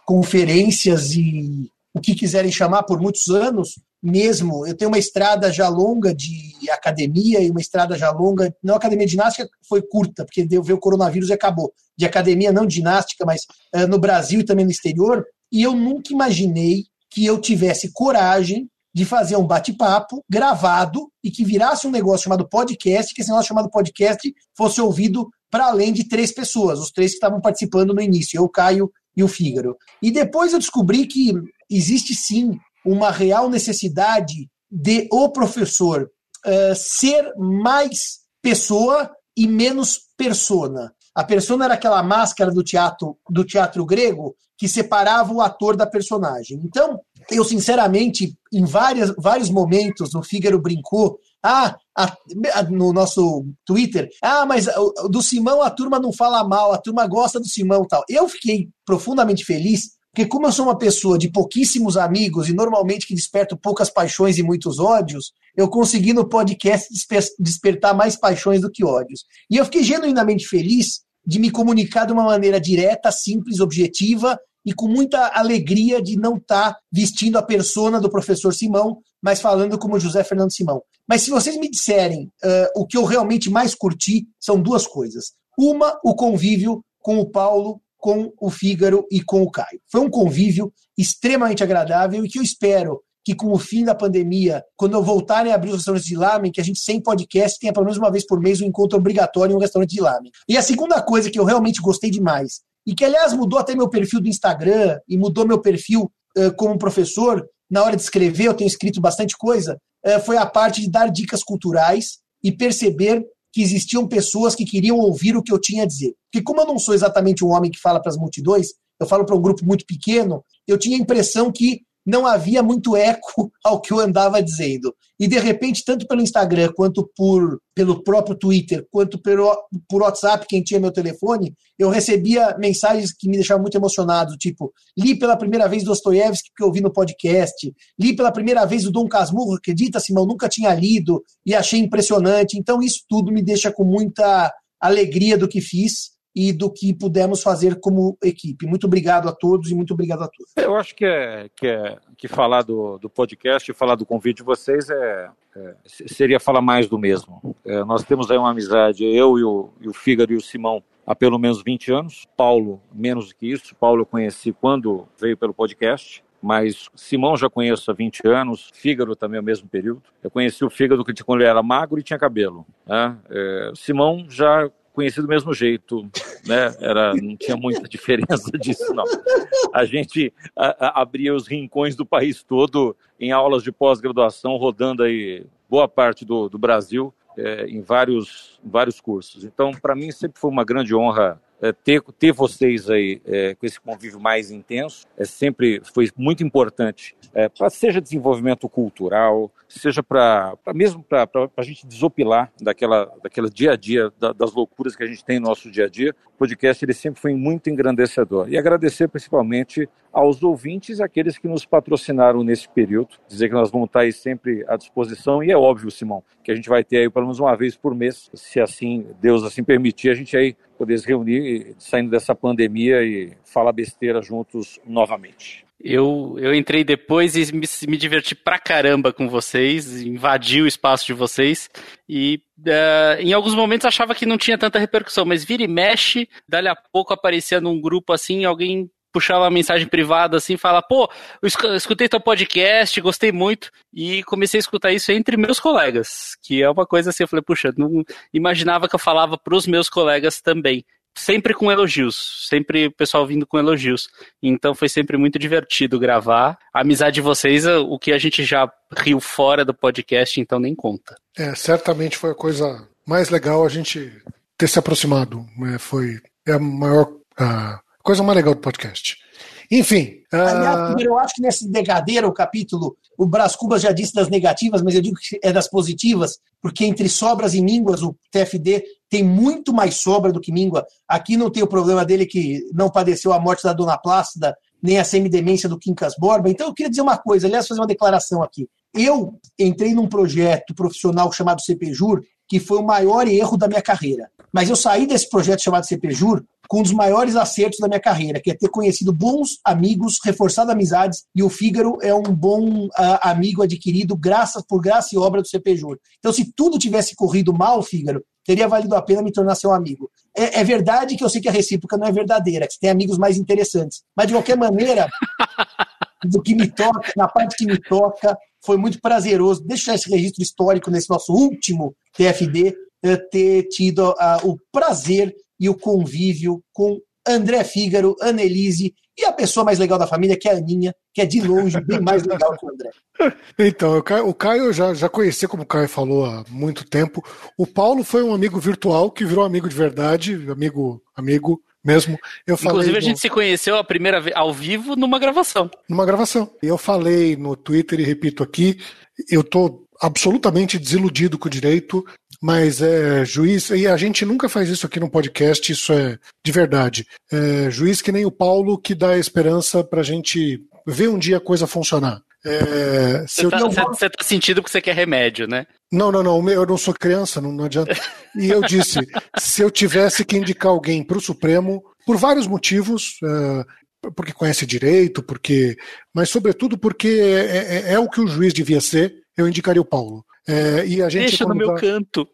conferências e o que quiserem chamar por muitos anos, mesmo. Eu tenho uma estrada já longa de academia e uma estrada já longa, não, a academia de ginástica foi curta, porque deu ver o coronavírus e acabou, de academia, não de ginástica, mas uh, no Brasil e também no exterior, e eu nunca imaginei que eu tivesse coragem de fazer um bate-papo gravado e que virasse um negócio chamado podcast, que esse negócio chamado podcast fosse ouvido para além de três pessoas, os três que estavam participando no início, eu, Caio e o Fígaro. E depois eu descobri que existe sim uma real necessidade de o professor uh, ser mais pessoa e menos persona. A persona era aquela máscara do teatro, do teatro grego que separava o ator da personagem. Então, eu sinceramente, em várias, vários momentos, o Fígaro brincou, ah, a, a, no nosso Twitter, ah, mas o, do Simão a turma não fala mal, a turma gosta do Simão e tal. Eu fiquei profundamente feliz, porque como eu sou uma pessoa de pouquíssimos amigos e normalmente que desperto poucas paixões e muitos ódios, eu consegui no podcast desper- despertar mais paixões do que ódios. E eu fiquei genuinamente feliz de me comunicar de uma maneira direta, simples, objetiva, e com muita alegria de não estar tá vestindo a persona do professor Simão, mas falando como José Fernando Simão. Mas se vocês me disserem uh, o que eu realmente mais curti, são duas coisas. Uma, o convívio com o Paulo, com o Fígaro e com o Caio. Foi um convívio extremamente agradável e que eu espero que com o fim da pandemia, quando eu voltarem a abrir os restaurantes de lamen, que a gente sem podcast tenha pelo menos uma vez por mês um encontro obrigatório em um restaurante de lamen. E a segunda coisa que eu realmente gostei demais, e que, aliás, mudou até meu perfil do Instagram e mudou meu perfil uh, como professor. Na hora de escrever, eu tenho escrito bastante coisa. Uh, foi a parte de dar dicas culturais e perceber que existiam pessoas que queriam ouvir o que eu tinha a dizer. Porque como eu não sou exatamente um homem que fala para as multidões, eu falo para um grupo muito pequeno, eu tinha a impressão que não havia muito eco ao que eu andava dizendo. E, de repente, tanto pelo Instagram, quanto por, pelo próprio Twitter, quanto pelo, por WhatsApp, quem tinha meu telefone, eu recebia mensagens que me deixavam muito emocionado, tipo, li pela primeira vez Dostoiévski, que eu ouvi no podcast, li pela primeira vez o Dom Casmurro, acredita, Simão, nunca tinha lido, e achei impressionante. Então, isso tudo me deixa com muita alegria do que fiz e do que pudemos fazer como equipe. Muito obrigado a todos e muito obrigado a todos. Eu acho que, é, que, é, que falar do, do podcast e falar do convite de vocês é, é, seria falar mais do mesmo. É, nós temos aí uma amizade, eu e o, e o Fígaro e o Simão, há pelo menos vinte anos. Paulo, menos do que isso. Paulo eu conheci quando veio pelo podcast. Mas Simão já conheço há vinte anos, Fígaro também ao mesmo período. Eu conheci o Fígaro quando ele era magro e tinha cabelo. Né? É, Simão já conheci do mesmo jeito, né? Era, não tinha muita diferença disso, não. A gente a, a, abria os rincões do país todo em aulas de pós-graduação, rodando aí boa parte do, do Brasil é, em vários, vários cursos. Então, para mim, sempre foi uma grande honra é, ter, ter vocês aí é, com esse convívio mais intenso. É, sempre foi muito importante, é, pra, seja desenvolvimento cultural, seja para mesmo para a gente desopilar daquela, daquela dia a dia, da, das loucuras que a gente tem no nosso dia a dia. O podcast ele sempre foi muito engrandecedor. E agradecer principalmente aos ouvintes, aqueles que nos patrocinaram nesse período. Dizer que nós vamos estar aí sempre à disposição. E é óbvio, Simão, que a gente vai ter aí pelo menos uma vez por mês, se assim Deus assim permitir, a gente aí poder se reunir saindo dessa pandemia e falar besteira juntos novamente. Eu, eu entrei depois e me, me diverti pra caramba com vocês, invadi o espaço de vocês e uh, em alguns momentos achava que não tinha tanta repercussão, mas vira e mexe, dali a pouco aparecia num grupo assim, alguém puxava uma mensagem privada assim, fala, pô, eu escutei teu podcast, gostei muito, e comecei a escutar isso entre meus colegas, que é uma coisa assim, eu falei, puxa, não imaginava que eu falava pros meus colegas também. Sempre com elogios, sempre o pessoal vindo com elogios, então foi sempre muito divertido gravar. A amizade de vocês, o que a gente já riu fora do podcast, então nem conta. É, certamente foi a coisa mais legal a gente ter se aproximado, é, foi é a maior, a coisa mais legal do podcast. Enfim. Aliás, uh... eu acho que nesse Degadeiro, o capítulo, o Brás Cubas já disse das negativas, mas eu digo que é das positivas, porque entre sobras e mínguas, o T F D tem muito mais sobra do que míngua. Aqui não tem o problema dele que não padeceu a morte da Dona Plácida, nem a semidemência do Quincas Borba. Então eu queria dizer uma coisa, aliás, fazer uma declaração aqui. Eu entrei num projeto profissional chamado C P Jur, que foi o maior erro da minha carreira. Mas eu saí desse projeto chamado C P Jur com um dos maiores acertos da minha carreira, que é ter conhecido bons amigos, reforçado amizades, e o Fígaro é um bom uh, amigo adquirido graças, por graça e obra do C P Jur. Então, se tudo tivesse corrido mal, Fígaro, teria valido a pena me tornar seu amigo. É, é verdade que eu sei que a recíproca não é verdadeira, que você tem amigos mais interessantes, mas, de qualquer maneira, do que me toca, na parte que me toca, foi muito prazeroso. Deixa eu deixar esse registro histórico nesse nosso último T F D, ter tido uh, o prazer e o convívio com André Fígaro, Ana Elise e a pessoa mais legal da família, que é a Aninha, que é de longe bem mais legal que o André. Então, o Caio, o Caio já, já conhecia, como o Caio falou, há muito tempo. O Paulo foi um amigo virtual que virou amigo de verdade, amigo, amigo mesmo. Eu Inclusive, falei a gente no... se conheceu a primeira vez ao vivo numa gravação. Numa gravação. Eu falei no Twitter e repito aqui, eu tô absolutamente desiludido com o direito, mas é juiz, e a gente nunca faz isso aqui no podcast, isso é de verdade. É juiz que nem o Paulo, que dá esperança pra gente ver um dia a coisa funcionar. É, você está tá sentindo que você quer remédio, né? Não, não, não, eu não sou criança, não, não adianta. E eu disse, se eu tivesse que indicar alguém pro Supremo, por vários motivos, é, porque conhece direito, porque, mas sobretudo porque é, é, é o que o juiz devia ser, eu indicaria o Paulo. É, e a gente Deixa no meu canto.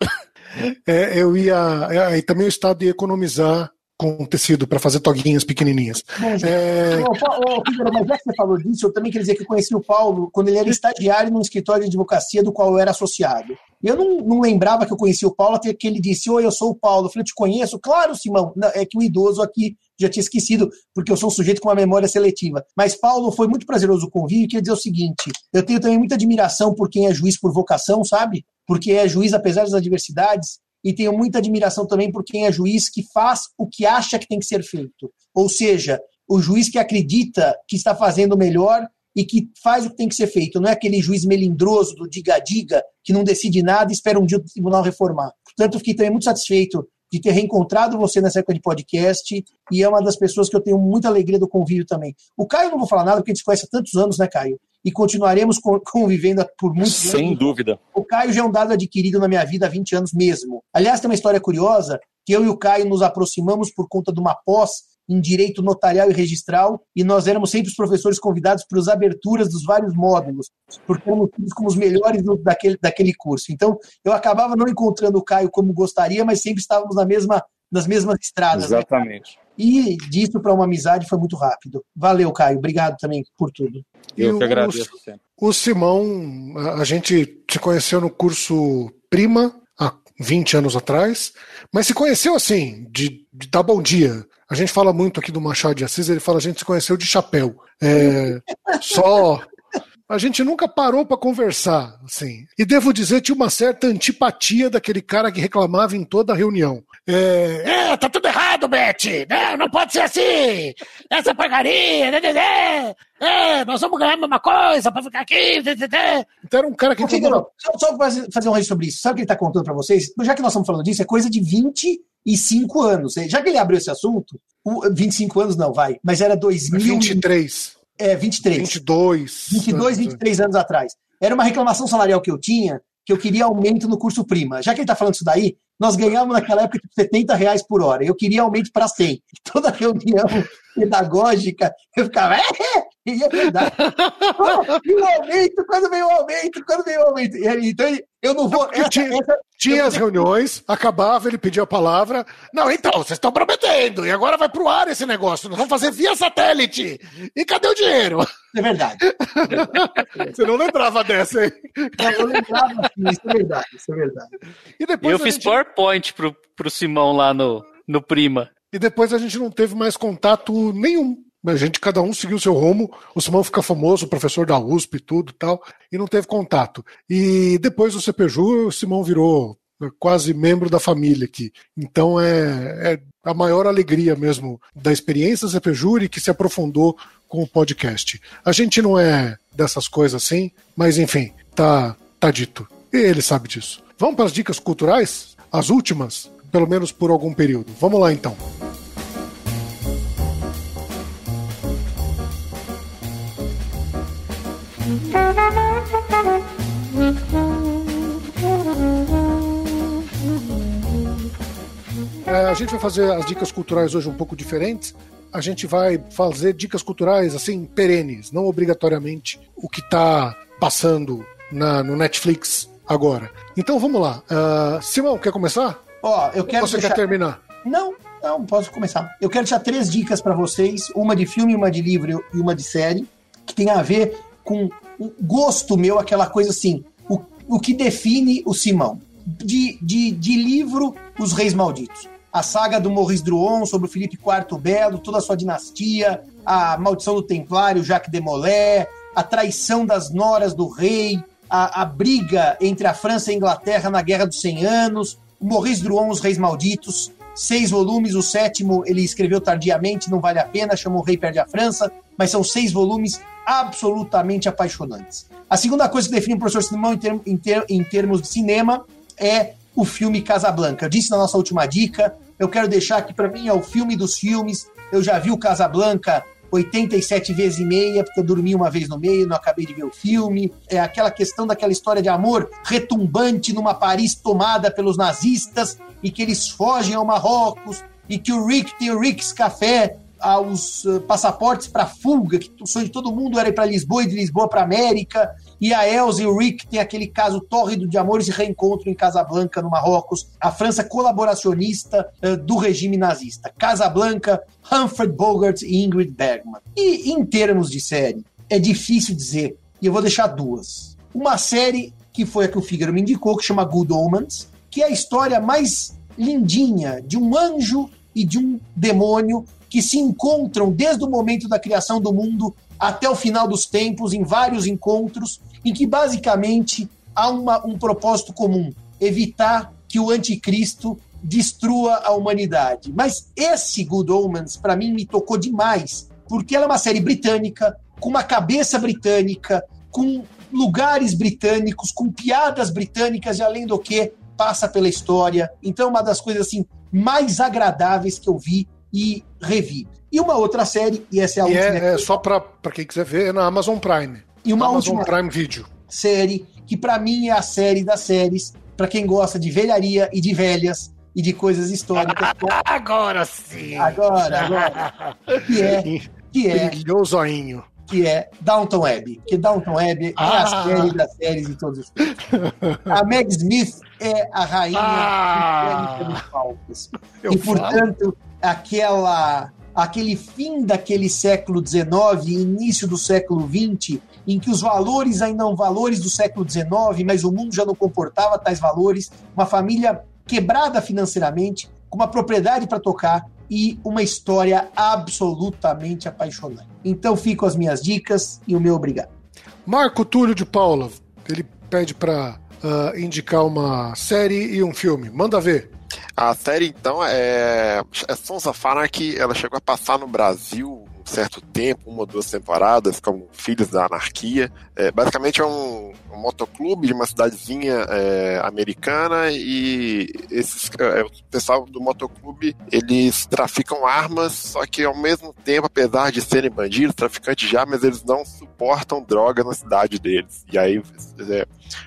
É, eu ia... É, e também o Estado ia economizar com tecido para fazer toguinhas pequenininhas. Bom, é... não, Paulo, mas já que você falou disso, eu também queria dizer que eu conheci o Paulo quando ele era estagiário num escritório de advocacia do qual eu era associado. Eu não, não lembrava que eu conhecia o Paulo até que ele disse: oi, eu sou o Paulo. Eu falei: eu te conheço? Claro, Simão. Não, é que o idoso aqui já tinha esquecido, porque eu sou um sujeito com uma memória seletiva. Mas, Paulo, foi muito prazeroso o convívio. E queria dizer o seguinte: eu tenho também muita admiração por quem é juiz por vocação, sabe? Porque é juiz apesar das adversidades. E tenho muita admiração também por quem é juiz que faz o que acha que tem que ser feito. Ou seja, o juiz que acredita que está fazendo o melhor e que faz o que tem que ser feito. Não é aquele juiz melindroso do diga-diga que não decide nada e espera um dia o tribunal reformar. Portanto, fiquei também muito satisfeito de ter reencontrado você nessa época de podcast e é uma das pessoas que eu tenho muita alegria do convívio também. O Caio não vou falar nada porque a gente se conhece há tantos anos, né, Caio? E continuaremos convivendo por muitos anos. Sem dúvida. O Caio já é um dado adquirido na minha vida há vinte anos mesmo. Aliás, tem uma história curiosa que eu e o Caio nos aproximamos por conta de uma pós em direito notarial e registral, e nós éramos sempre os professores convidados para as aberturas dos vários módulos, porque éramos como os melhores do, daquele, daquele curso. Então, eu acabava não encontrando o Caio como gostaria, mas sempre estávamos na mesma, nas mesmas estradas. Exatamente. Né? E disso para uma amizade foi muito rápido. Valeu, Caio. Obrigado também por tudo. Eu que agradeço. O, o Simão, a gente se conheceu no curso Prima, há vinte anos atrás, mas se conheceu assim, de, de dar bom dia. A gente fala muito aqui do Machado de Assis, ele fala, a gente se conheceu de chapéu. É, só... A gente nunca parou para conversar, assim. E devo dizer, tinha uma certa antipatia daquele cara que reclamava em toda a reunião. É, é tá tudo errado, Beth! Não, não pode ser assim! Essa porcaria! É, nós vamos ganhar a mesma coisa para ficar aqui! Então era um cara que... Ô, Fígaro, não... só, só fazer um registro sobre isso. Sabe o que ele está contando para vocês? Já que nós estamos falando disso, é coisa de vinte e cinco anos. Já que ele abriu esse assunto... vinte e cinco anos não, vai. Mas era dois mil... vinte e três. É, vinte e três. vinte e dois. vinte e dois, vinte e três anos atrás. Era uma reclamação salarial que eu tinha, que eu queria aumento no curso Prima. Já que ele está falando isso daí, nós ganhávamos naquela época setenta reais por hora. Eu queria aumento para cem. Toda reunião pedagógica, eu ficava... É, e é verdade. Oh, e o aumento? Quando veio o aumento? Quando veio o aumento? Então, eu não vou... Essa, tinha essa, tinha eu... as reuniões, acabava, ele pedia a palavra. Não, então, vocês estão prometendo. E agora vai pro ar esse negócio. Nós vamos fazer via satélite. E cadê o dinheiro? É verdade. Você não lembrava dessa, hein? Não, eu lembrava. Isso é verdade, isso é verdade. E depois eu fiz gente... PowerPoint pro, pro Simão lá no, no Prima. E depois a gente não teve mais contato nenhum. A gente, cada um seguiu o seu rumo, o Simão fica famoso, professor da U S P e tudo e tal, e não teve contato. E depois do C P J U, o Simão virou quase membro da família aqui. Então é, é a maior alegria mesmo da experiência do C P J U R e que se aprofundou com o podcast. A gente não é dessas coisas assim, mas enfim, tá, tá dito. E ele sabe disso. Vamos para as dicas culturais? As últimas, pelo menos por algum período. Vamos lá então. A gente vai fazer as dicas culturais hoje um pouco diferentes. A gente vai fazer dicas culturais assim, perenes, não obrigatoriamente o que está passando na, no Netflix agora. Então vamos lá. Uh, Simão, quer começar? Ó, eu quero. Ou você deixar... quer terminar? Não, não, posso começar. Eu quero deixar três dicas para vocês: uma de filme, uma de livro e uma de série, que tem a ver com o gosto meu, aquela coisa assim, o, o que define o Simão. de, de, de livro, Os Reis Malditos. A saga do Maurice Drouon sobre o Felipe quarto Belo, toda a sua dinastia, a maldição do Templário, Jacques de Molay, a traição das noras do rei, a, a briga entre a França e a Inglaterra na Guerra dos Cem Anos, o Maurice Drouon, Os Reis Malditos, seis volumes, o sétimo ele escreveu tardiamente, não vale a pena, chamou O Rei Perde a França, mas são seis volumes absolutamente apaixonantes. A segunda coisa que define o professor Simão em, term, em, ter, em termos de cinema é o filme Casablanca. Eu disse na nossa última dica, eu quero deixar que para mim é o filme dos filmes, eu já vi o Casablanca oitenta e sete vezes e meia, porque eu dormi uma vez no meio, não acabei de ver o filme. É aquela questão daquela história de amor retumbante numa Paris tomada pelos nazistas e que eles fogem ao Marrocos e que o Rick tem o Rick's Café, aos uh, passaportes para fuga, que o sonho de todo mundo era ir para Lisboa e de Lisboa para América. E a Elsa e o Rick tem aquele caso tórrido de amor e reencontro em Casablanca, no Marrocos, a França colaboracionista uh, do regime nazista. Casablanca, Humphrey Bogart e Ingrid Bergman. E em termos de série, é difícil dizer, e eu vou deixar duas. Uma série que foi a que o Fígaro me indicou, que chama Good Omens, que é a história mais lindinha de um anjo e de um demônio que se encontram desde o momento da criação do mundo até o final dos tempos, em vários encontros, em que basicamente há uma, um propósito comum, evitar que o anticristo destrua a humanidade. Mas esse Good Omens, para mim, me tocou demais, porque ela é uma série britânica, com uma cabeça britânica, com lugares britânicos, com piadas britânicas, e além do que, passa pela história. Então, uma das coisas assim, mais agradáveis que eu vi e revi. E uma outra série, e essa é a e última. É, é só para quem quiser ver, é na Amazon Prime. E uma Amazon última Prime Video. Série, que para mim é a série das séries, para quem gosta de velharia e de velhas e de coisas históricas. Agora sim! Agora, agora. Que é. Que é. Brilhou zoinho. Que é Downton Abbey. Porque Downton Abbey ah. é a série das séries de todos os tempos. A Meg Smith é a rainha ah. britânica dos palcos. Eu e, falo. portanto, aquela, aquele fim daquele século dezenove e início do século vinte, em que os valores ainda eram valores do século dezenove, mas o mundo já não comportava tais valores, uma família quebrada financeiramente, com uma propriedade para tocar e uma história absolutamente apaixonante. Então, fico as minhas dicas e o meu obrigado. Marco Túlio de Paula, ele pede para uh, indicar uma série e um filme. Manda ver. A série, então, é, é Sons of Anarchy. Ela chegou a passar no Brasil um certo tempo, uma ou duas temporadas, como Filhos da Anarquia. É, basicamente é um, um motoclube de uma cidadezinha é, americana, e esses, é, o pessoal do motoclube, eles traficam armas, só que ao mesmo tempo, apesar de serem bandidos, traficantes de armas, eles não suportam droga na cidade deles. E aí é,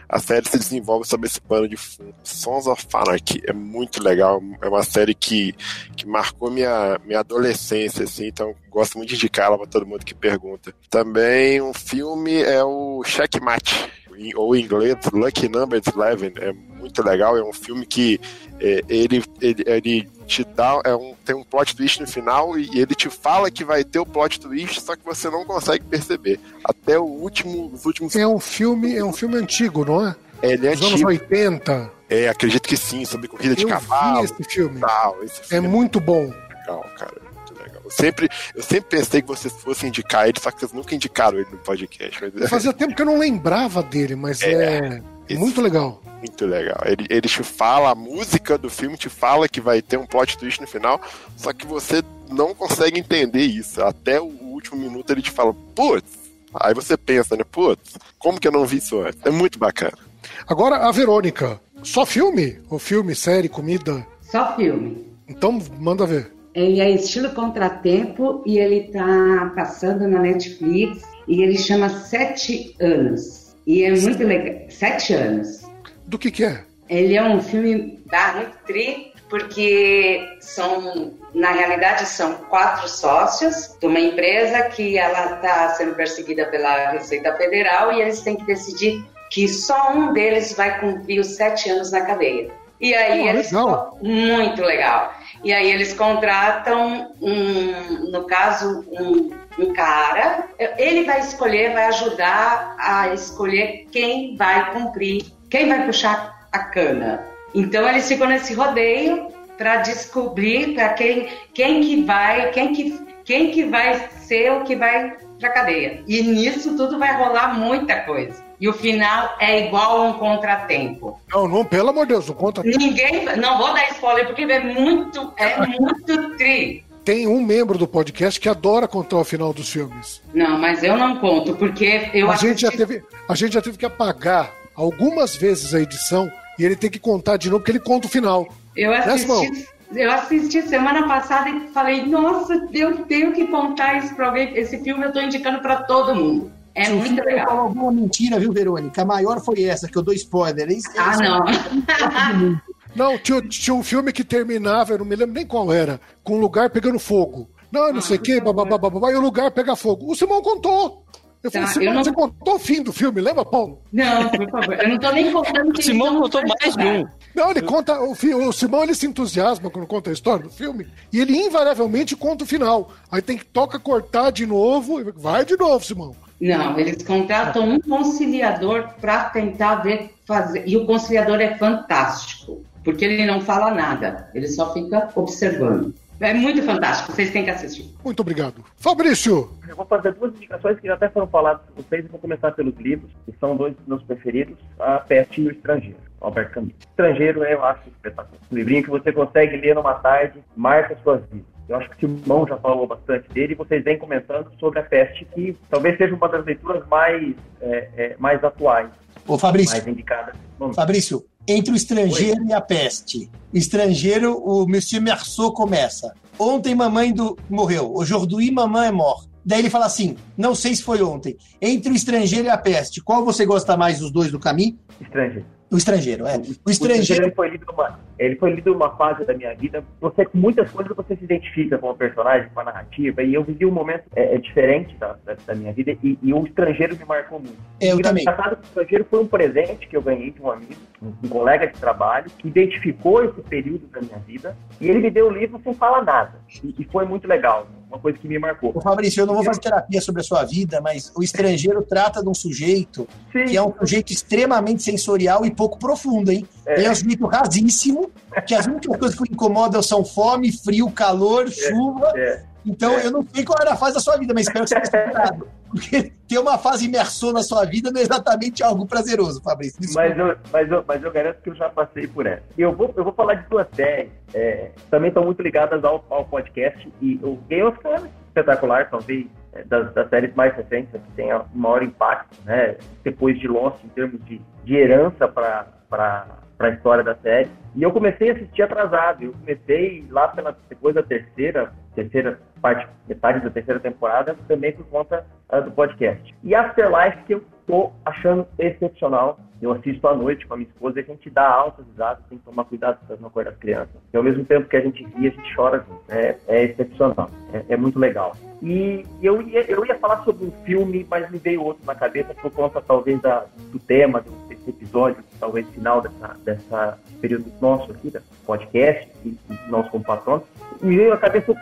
a série se desenvolve sob esse pano de fundo. Sons of Anarchy é muito legal, é uma série que, que marcou minha, minha adolescência, assim, então gosto muito de indicar ela para todo mundo que pergunta. Também um filme é o Checkmate, ou em inglês Lucky Number onze, é muito legal, é um filme que é, ele, ele, ele te dá, é um, tem um plot twist no final e ele te fala que vai ter o plot twist, só que você não consegue perceber até o último, os últimos... É um filme, é um filme antigo, não é? Ele é dos antigo. Anos oitenta. É, acredito que sim, sobre corrida de cavalo. Eu vi esse filme. Tal, esse filme é, é muito bom. Legal, cara. Sempre, eu sempre pensei que vocês fossem indicar ele, só que vocês nunca indicaram ele no podcast. Mas... Fazia tempo que eu não lembrava dele, mas é, é muito legal. Muito legal. Ele, ele te fala, a música do filme te fala que vai ter um plot twist no final, só que você não consegue entender isso. Até o último minuto ele te fala, putz! Aí você pensa, né? Putz, como que eu não vi isso antes? É muito bacana. Agora, a Verônica. Só filme? Ou filme, série, comida? Só filme. Então, manda ver. Ele é estilo Contratempo e ele tá passando na Netflix e ele chama Sete Anos. E é muito legal. Sete Anos. Do que que é? Ele é um filme da Rictri, porque são, na realidade, são quatro sócios de uma empresa que ela tá sendo perseguida pela Receita Federal e eles têm que decidir que só um deles vai cumprir os sete anos na cadeia. E aí oh, eles... Legal. Muito legal. E aí eles contratam, um, no caso, um, um cara. Ele vai escolher, vai ajudar a escolher quem vai cumprir, quem vai puxar a cana. Então eles ficam nesse rodeio para descobrir para quem, quem que vai, quem que, quem que vai ser o que vai para cadeia. E nisso tudo vai rolar muita coisa. E o final é igual a um contratempo. Não, não, pelo amor de Deus, um contratempo. Ninguém, não vou dar spoiler porque é muito, é muito tri. Tem um membro do podcast que adora contar o final dos filmes. Não, mas eu não conto, porque eu... A gente já teve, a gente já teve que apagar algumas vezes a edição e ele tem que contar de novo, porque ele conta o final. Eu assisti, eu assisti semana passada e falei, nossa, eu tenho que contar isso pra alguém. Esse filme eu tô indicando pra todo mundo. É Se muito legal. Eu falo uma mentira, viu, Verônica? A maior foi essa, que eu dou spoiler. Esse, ah, esse não. É Não, tinha, tinha um filme que terminava, eu não me lembro nem qual era, com um lugar pegando fogo. Não, não ah, sei o que, babá, babá, babá, e o lugar pega fogo. O Simão contou. Eu falei, tá, Simão, eu não... você contou o fim do filme, lembra, Paulo? Não, por favor, eu não tô nem contando. O Simão contou mais de um. Não, ele conta, o, o Simão, ele se entusiasma quando conta a história do filme, e ele invariavelmente conta o final. Aí tem que toca cortar de novo, vai de novo, Simão. Não, eles contratam um conciliador para tentar ver, fazer, e o conciliador é fantástico. Porque ele não fala nada, ele só fica observando. É muito fantástico, vocês têm que assistir. Muito obrigado. Fabrício! Eu vou fazer duas indicações que já até foram faladas por vocês e vou começar pelos livros, que são dois dos meus preferidos, A Peste e o Estrangeiro, Albert Camus. Estrangeiro eu acho espetacular. Um livrinho que você consegue ler numa tarde, marca suas vidas. Eu acho que o Simão já falou bastante dele e vocês vêm comentando sobre A Peste, que talvez seja uma das leituras mais, é, é, mais atuais. Ô, Fabrício, mais indicada. Fabrício, entre o Estrangeiro Oi. E a Peste. Estrangeiro, o Monsieur Meursault começa. Ontem mamãe do... morreu. Aujourd'hui, mamãe é morta. Daí ele fala assim, não sei se foi ontem. Entre o Estrangeiro e a Peste, qual você gosta mais dos dois do caminho? Estrangeiro. O Estrangeiro, é. O, o Estrangeiro... O estrangeiro foi lido uma, ele foi lido uma fase da minha vida. Você, com muitas coisas você se identifica com o personagem, com a narrativa. E eu vivi um momento é, é diferente da, da, da minha vida. E, e o Estrangeiro me marcou muito. É, eu e também. Passado, o Estrangeiro foi um presente que eu ganhei de um amigo, um colega de trabalho, que identificou esse período da minha vida. E ele me deu o livro sem falar nada. E, e foi muito legal. Uma coisa que me marcou. Ô, Fabrício, eu não vou fazer terapia sobre a sua vida, mas o Estrangeiro trata de um sujeito Sim. que é um sujeito extremamente sensorial e pouco profundo, hein? É, é um sujeito rasíssimo, que as únicas coisas que o incomodam são fome, frio, calor, chuva. É. É. Então, é. eu não sei qual era a fase da sua vida, mas espero que você tenha esperado. Porque ter uma fase imersão na sua vida não é exatamente algo prazeroso, Fabrício. Mas eu, mas, eu, mas eu garanto que eu já passei por essa. Eu vou, eu vou falar de duas séries, é, também estão muito ligadas ao, ao podcast. E o Game of Thrones, espetacular, talvez, é, das, das séries mais recentes, que tem o maior impacto, né, depois de Lost, em termos de, de herança para a história da série. E eu comecei a assistir atrasado. Eu comecei lá pela, depois da terceira, terceira parte, metade da terceira temporada, também por conta uh, do podcast. E Afterlife, que eu tô achando excepcional. Eu assisto à noite com a minha esposa e a gente dá altas risadas, tem que tomar cuidado para não acordar as crianças. E ao mesmo tempo que a gente ri, a gente chora junto. É, é excepcional, é, é muito legal. E eu ia, eu ia falar sobre um filme, mas me veio outro na cabeça por conta talvez da, do tema desse episódio, talvez final dessa, dessa período nosso aqui, da podcast, e, e nós como patronos. Me veio na cabeça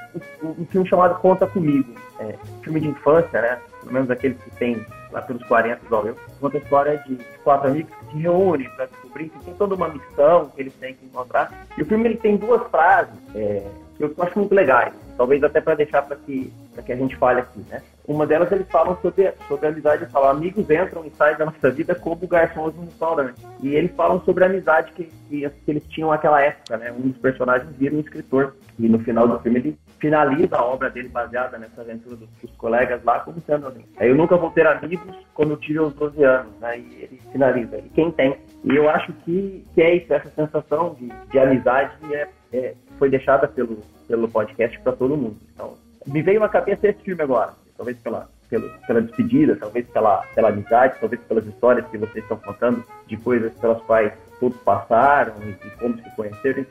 um, um filme chamado Conta Comigo. É, filme de infância, né? Pelo menos aqueles que tem lá pelos quarenta, igual eu. Conta a história de, de quatro amigos que se reúnem para descobrir que tem toda uma missão que eles têm que encontrar. E o filme ele tem duas frases é, que eu acho muito legais, talvez até para deixar para que, que a gente fale aqui, né? Uma delas eles falam sobre, sobre a amizade, eles falam, amigos entram e saem da nossa vida como garçons de um restaurante. E eles falam sobre a amizade que, que, que eles tinham naquela época, né? Um dos personagens vira um escritor. E no final do filme ele finaliza a obra dele baseada nessa aventura dos, dos colegas lá, como sendo assim. Eu nunca vou ter amigos como eu tive aos doze anos, né? E ele finaliza. E quem tem? E eu acho que, que é isso, essa sensação de, de amizade é, é, foi deixada pelo, pelo podcast para todo mundo. Então, me veio na cabeça esse filme agora. Talvez pela, pela, pela despedida, talvez pela, pela amizade, talvez pelas histórias que vocês estão contando, de coisas pelas quais todos passaram e, e como se conheceram.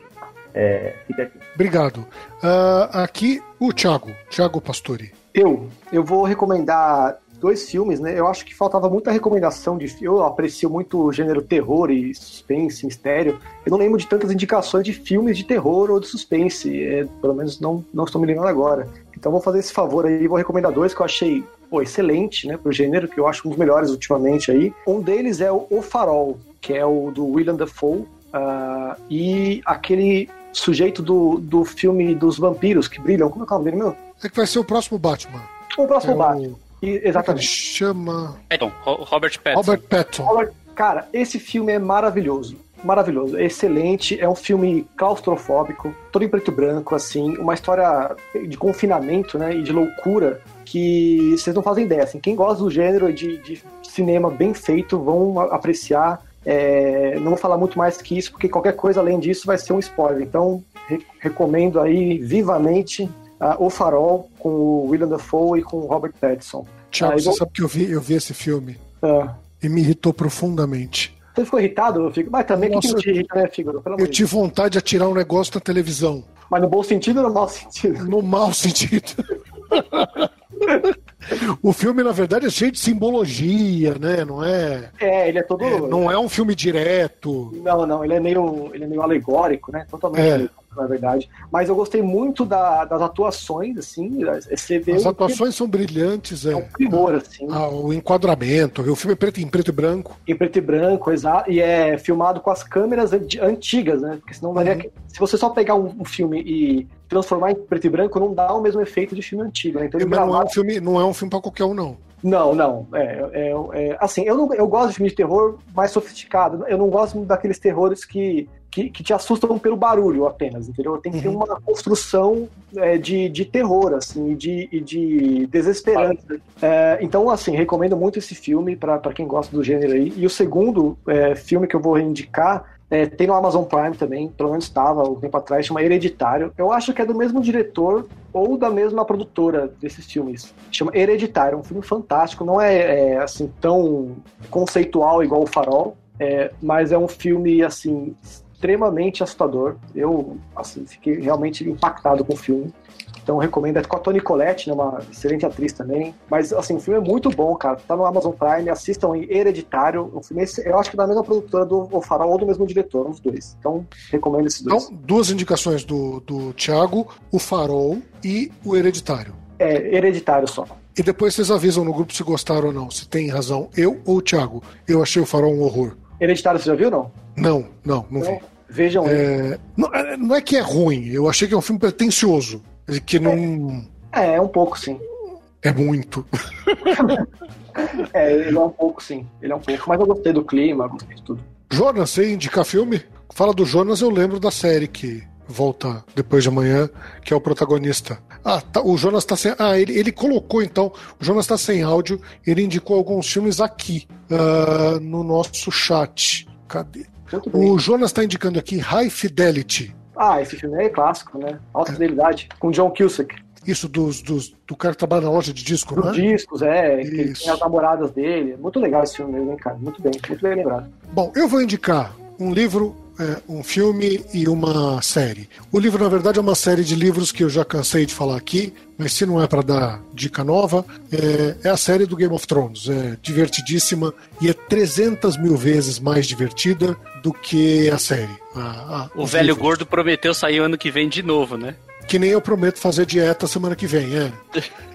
É, fica aqui. Obrigado. Uh, aqui o Thiago, Thiago Pastori. Eu, eu vou recomendar dois filmes, né? Eu acho que faltava muita recomendação de filme. Eu aprecio muito o gênero terror e suspense, mistério. Eu não lembro de tantas indicações de filmes de terror ou de suspense. É, pelo menos não, não estou me lembrando agora. Então vou fazer esse favor aí, vou recomendar dois que eu achei pô, excelente, né, pro gênero, que eu acho um dos melhores ultimamente aí. Um deles é o O Farol, que é o do Willem Dafoe, uh, e aquele sujeito do, do filme dos vampiros que brilham, como é que é o nome dele mesmo? É que vai ser o próximo Batman. O próximo é Batman, o... e, exatamente. Chama... Patton, Robert Pattinson. Robert Pattinson. Robert... Cara, esse filme é maravilhoso. Maravilhoso, excelente, é um filme claustrofóbico, todo em preto e branco, assim, uma história de confinamento, né, e de loucura que vocês não fazem ideia, assim, quem gosta do gênero de, de cinema bem feito vão apreciar, é, não vou falar muito mais que isso, porque qualquer coisa além disso vai ser um spoiler, então re- recomendo aí vivamente uh, O Farol, com o Willem Dafoe e com o Robert Pattinson. Tiago, uh, você vou... sabe que eu vi, eu vi esse filme uh. e me irritou profundamente. Você ficou irritado, meu filho? Mas também, o que, que te irrita, né, Fígaro? Pelo eu tive vontade de atirar um negócio na televisão. Mas no bom sentido ou no mau sentido? No mau sentido. O filme, na verdade, é cheio de simbologia, né? Não é... É, ele é todo... É, não é um filme direto. Não, não. Ele é meio, ele é meio alegórico, né? Totalmente é. alegórico, na verdade. Mas eu gostei muito da, das atuações, assim. Você vê As atuações que... são brilhantes, é. É um primor, assim. Ah, o enquadramento. O filme é preto, em preto e branco. Em preto e branco, exato. E é filmado com as câmeras antigas, né? Porque senão... Uhum. Daria... Se você só pegar um, um filme e... transformar em preto e branco não dá o mesmo efeito de filme antigo, né? Então, mas gravava... não, é um filme, não é um filme pra qualquer um, não. Não, não. É, é, é, assim, eu, não, eu gosto de filme de terror mais sofisticado. Eu não gosto muito daqueles terrores que, que, que te assustam pelo barulho apenas, entendeu? Tem que ter uma construção é, de, de terror, assim, e de, e de desesperança. É, então, assim, recomendo muito esse filme pra, pra quem gosta do gênero aí. E o segundo é, filme que eu vou indicar... É, tem no Amazon Prime também, pelo menos estava um tempo atrás, chama Hereditário. Eu acho que é do mesmo diretor ou da mesma produtora desses filmes. Chama Hereditário, um filme fantástico, não é, é assim tão conceitual igual O Farol, é, mas é um filme assim extremamente assustador. Eu assim, fiquei realmente impactado com o filme. Então recomendo, é com a Toni Collette, né, uma excelente atriz também. Mas assim, o filme é muito bom, cara. Tá no Amazon Prime, assistam em Hereditário. O filme, eu acho que é da mesma produtora do O Farol ou do mesmo diretor, os dois. Então recomendo esses dois. Então, duas indicações do, do Thiago: O Farol e o Hereditário. É, Hereditário só. E depois vocês avisam no grupo se gostaram ou não, se tem razão eu ou o Thiago. Eu achei O Farol um horror. Hereditário você já viu ou não? Não, não, não então, vi. Vejam é, não, não é que é ruim, eu achei que é um filme pretencioso. Que não... É, é um pouco, sim. É muito. É, ele é um pouco, sim. Ele é um pouco, mas eu gostei do clima, gostei de tudo. Jonas, você indica filme? Fala do Jonas, eu lembro da série que volta depois de amanhã, que é o protagonista. Ah, tá, o Jonas tá sem... Ah, ele, ele colocou, então, o Jonas tá sem áudio, ele indicou alguns filmes aqui, uh, no nosso chat. Cadê? O Jonas tá indicando aqui High Fidelity. Ah, esse filme é clássico, né? Alta Fidelidade, com John Cusack. Isso, dos, dos, do cara que trabalha na loja de disco, né? Discos, é. Que ele tem as namoradas dele. Muito legal esse filme, hein, cara? Muito bem, muito bem lembrado. Bom, eu vou indicar um livro, é, um filme e uma série. O livro, na verdade, é uma série de livros que eu já cansei de falar aqui, mas se não é para dar dica nova, é, é a série do Game of Thrones. É divertidíssima e é trezentas mil vezes mais divertida do que a série. A, a, o velho livros. Gordo prometeu sair ano que vem de novo, né? Que nem eu prometo fazer dieta semana que vem, é.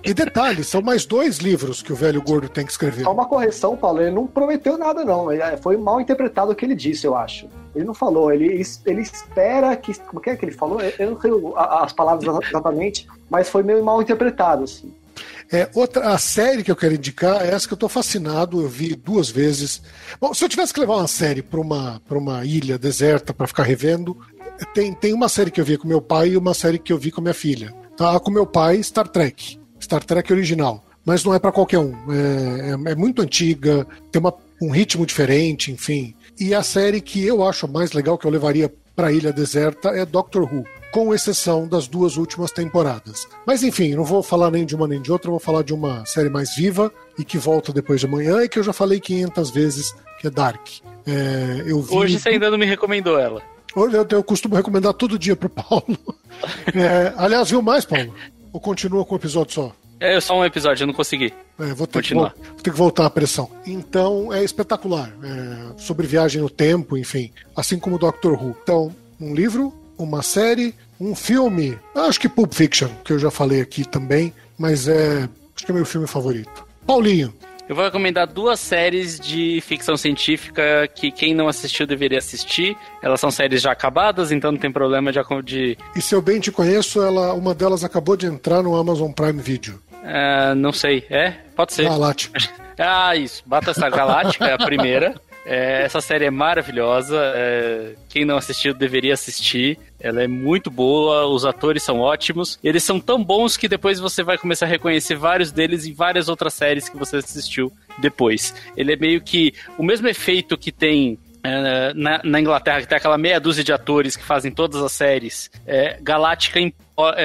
E detalhe, são mais dois livros que o velho gordo tem que escrever. Só uma correção, Paulo, ele não prometeu nada, não. Foi mal interpretado o que ele disse, eu acho. Ele não falou, ele, ele espera que... Como que é que ele falou? Eu não sei as palavras exatamente, mas foi meio mal interpretado, assim. É, outra, a série que eu quero indicar é essa que eu tô fascinado, eu vi duas vezes. Bom, se eu tivesse que levar uma série pra uma, pra uma ilha deserta pra ficar revendo... Tem, tem uma série que eu vi com meu pai e uma série que eu vi com minha filha. Tá, com meu pai, Star Trek. Star Trek original. Mas não é pra qualquer um. É, é, é muito antiga, tem uma, um ritmo diferente, enfim. E a série que eu acho mais legal, que eu levaria pra Ilha Deserta, é Doctor Who. Com exceção das duas últimas temporadas. Mas enfim, não vou falar nem de uma nem de outra, vou falar de uma série mais viva e que volta depois de amanhã e que eu já falei quinhentas vezes, que é Dark. É, eu vi... Hoje você ainda não me recomendou ela. Eu, eu costumo recomendar todo dia pro Paulo. É, aliás, viu mais, Paulo? Ou continua com um episódio só? É, só um episódio, eu não consegui. É, vou, ter que, vou, vou ter que voltar à pressão. Então, é espetacular. É, sobre viagem no tempo, enfim. Assim como Doctor Who. Então, um livro, uma série, um filme. Acho que Pulp Fiction, que eu já falei aqui também. Mas é Acho que é meu filme favorito. Paulinho. Eu vou recomendar duas séries de ficção científica que quem não assistiu deveria assistir. Elas são séries já acabadas, então não tem problema de... de... E se eu bem te conheço, ela, uma delas acabou de entrar no Amazon Prime Video. Uh, não sei. É? Pode ser. Galáctica. Ah, isso. Battlestar Galáctica é a primeira. É, essa série é maravilhosa, é, quem não assistiu deveria assistir, ela é muito boa, os atores são ótimos, eles são tão bons que depois você vai começar a reconhecer vários deles em várias outras séries que você assistiu depois. Ele é meio que o mesmo efeito que tem é, na, na Inglaterra, que tem aquela meia dúzia de atores que fazem todas as séries, é, Galáctica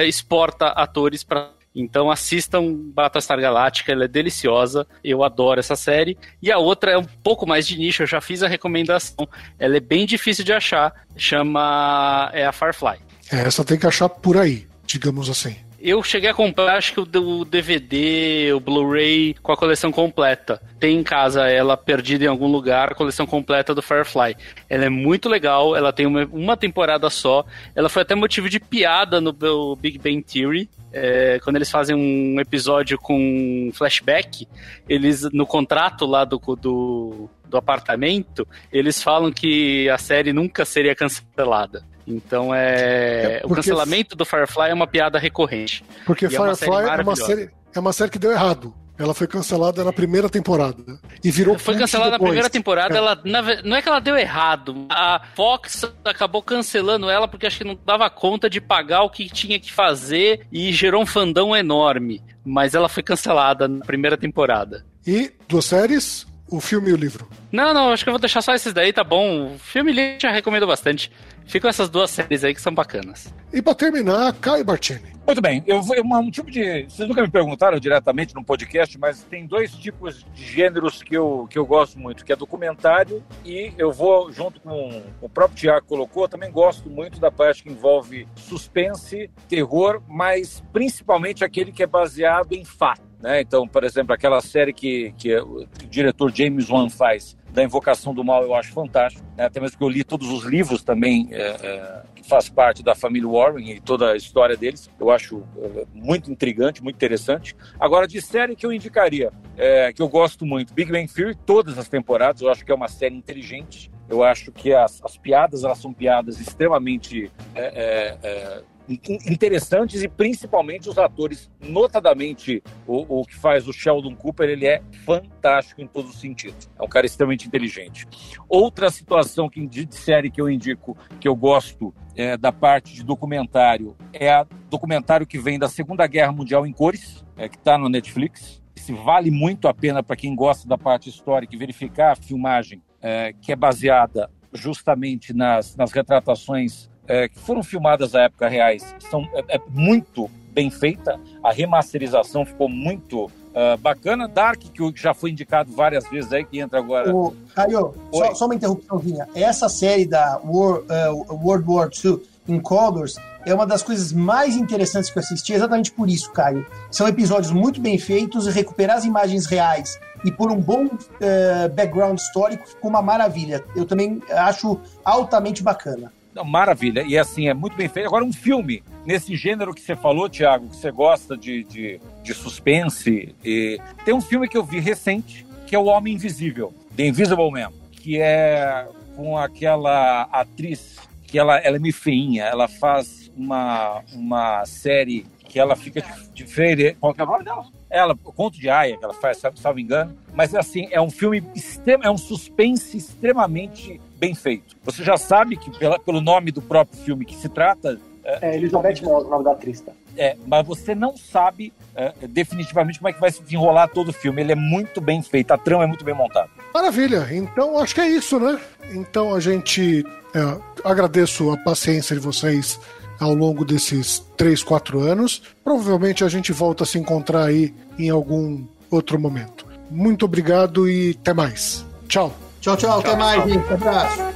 exporta atores para... Então assistam Battlestar Galáctica, ela é deliciosa, eu adoro essa série. E a outra é um pouco mais de nicho, eu já fiz a recomendação, ela é bem difícil de achar, chama é a Firefly. É, essa tem que achar por aí, digamos assim. Eu cheguei a comprar, acho que o D V D, o Blu-ray, com a coleção completa. Tem em casa ela perdida em algum lugar, a coleção completa do Firefly. Ela é muito legal, ela tem uma, uma temporada só. Ela foi até motivo de piada no Big Bang Theory. É, quando eles fazem um episódio com flashback, eles, no contrato lá do... do do apartamento, eles falam que a série nunca seria cancelada. Então é... é porque... o cancelamento do Firefly é uma piada recorrente. Porque e Firefly é uma, é, uma série, é uma série que deu errado. Ela foi cancelada na primeira temporada. E virou Foi cancelada depois. na primeira temporada. É. Ela, na, não é que ela deu errado. A Fox acabou cancelando ela porque acho que não dava conta de pagar o que tinha que fazer e gerou um fandom enorme. Mas ela foi cancelada na primeira temporada. E duas séries... O filme e o livro. Não, não, acho que eu vou deixar só esses daí, tá bom. O filme e o livro eu já recomendo bastante. Ficam essas duas séries aí que são bacanas. E pra terminar, Caio Bartini. Muito bem, eu vou, um, um tipo de... Vocês nunca me perguntaram diretamente num podcast, mas tem dois tipos de gêneros que eu, que eu gosto muito, que é documentário e eu vou, junto com o próprio Tiago colocou, eu também gosto muito da parte que envolve suspense, terror, mas principalmente aquele que é baseado em fato, né? Então, por exemplo, aquela série que, que o diretor James Wan faz, da Invocação do Mal, eu acho fantástico, né? Até mesmo que eu li todos os livros também, é, é, que faz parte da família Warren e toda a história deles, eu acho é, muito intrigante, muito interessante. Agora, de série que eu indicaria, é, que eu gosto muito, Big Bang Theory, todas as temporadas, eu acho que é uma série inteligente, eu acho que as, as piadas, elas são piadas extremamente... É, é, é, interessantes e principalmente os atores, notadamente o, o que faz o Sheldon Cooper, ele é fantástico em todos os sentidos, é um cara extremamente inteligente. Outra situação que, de série que eu indico, que eu gosto é, da parte de documentário, é a documentário que vem da Segunda Guerra Mundial em cores, é, que está no Netflix. Esse vale muito a pena para quem gosta da parte histórica e verificar a filmagem, é, que é baseada justamente nas, nas retratações É, que foram filmadas à época reais, são, é, é muito bem feita, a remasterização ficou muito uh, bacana. Dark, que já foi indicado várias vezes aí, que entra agora... O, Caio, só, só uma interrupçãozinha, essa série da War, uh, World War Two in Colors é uma das coisas mais interessantes que eu assisti, exatamente por isso, Caio. São episódios muito bem feitos, recuperar as imagens reais e por um bom uh, background histórico ficou uma maravilha, eu também acho altamente bacana. Maravilha, e assim, é muito bem feito. Agora, um filme, nesse gênero que você falou, Thiago, que você gosta de, de, de suspense, e... tem um filme que eu vi recente, que é O Homem Invisível, The Invisible Man, que é com aquela atriz, que ela, ela é meio feinha, ela faz uma, uma série que ela fica de, de freire... Qual que é o nome dela? Ela, o Conto de Aia, que ela faz, sabe, salvo engano, mas assim, é um filme, extrema, é um suspense extremamente bem feito. Você já sabe que pela, pelo nome do próprio filme que se trata... É, é Elizabeth Moss, o nome da atriz, tá? É, mas você não sabe é, definitivamente como é que vai se desenrolar todo o filme. Ele é muito bem feito, a trama é muito bem montada. Maravilha, então acho que é isso, né? Então a gente... É, agradeço a paciência de vocês ao longo desses três, quatro anos. Provavelmente a gente volta a se encontrar aí em algum outro momento. Muito obrigado e até mais. Tchau. Tchau, tchau. Até mais, gente. Abraço.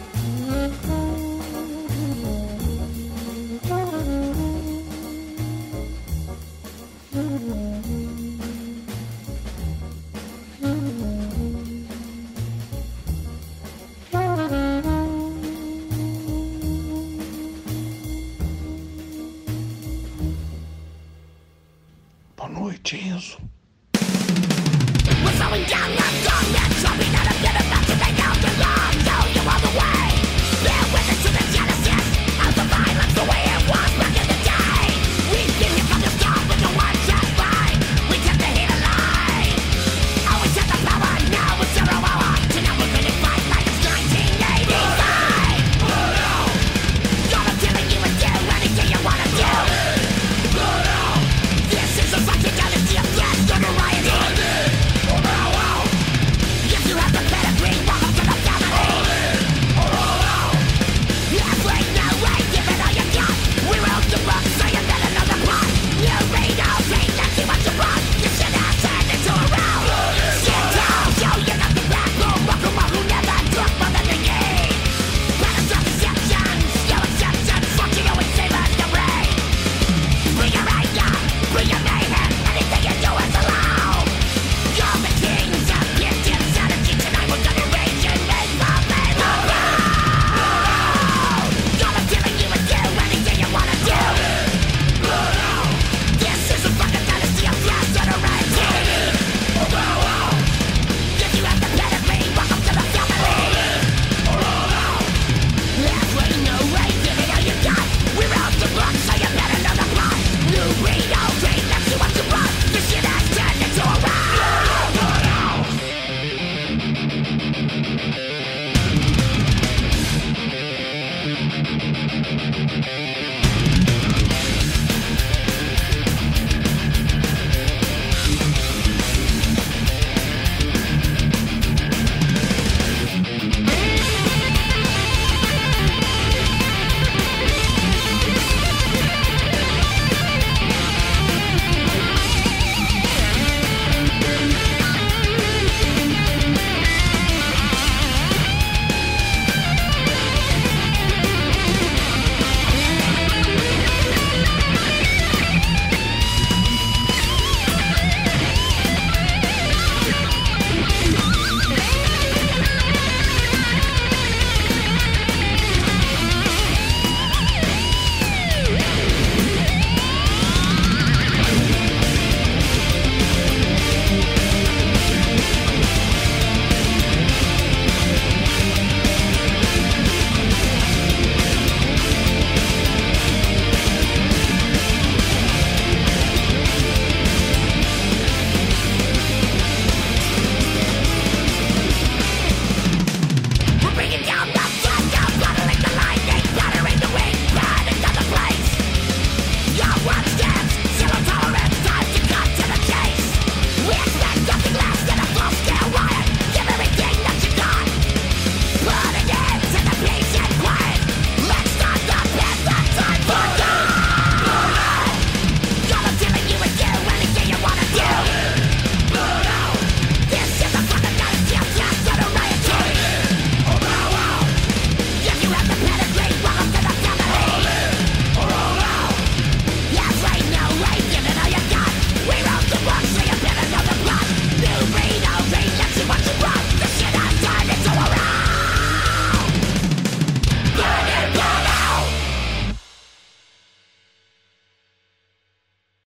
Boa noite, Enzo.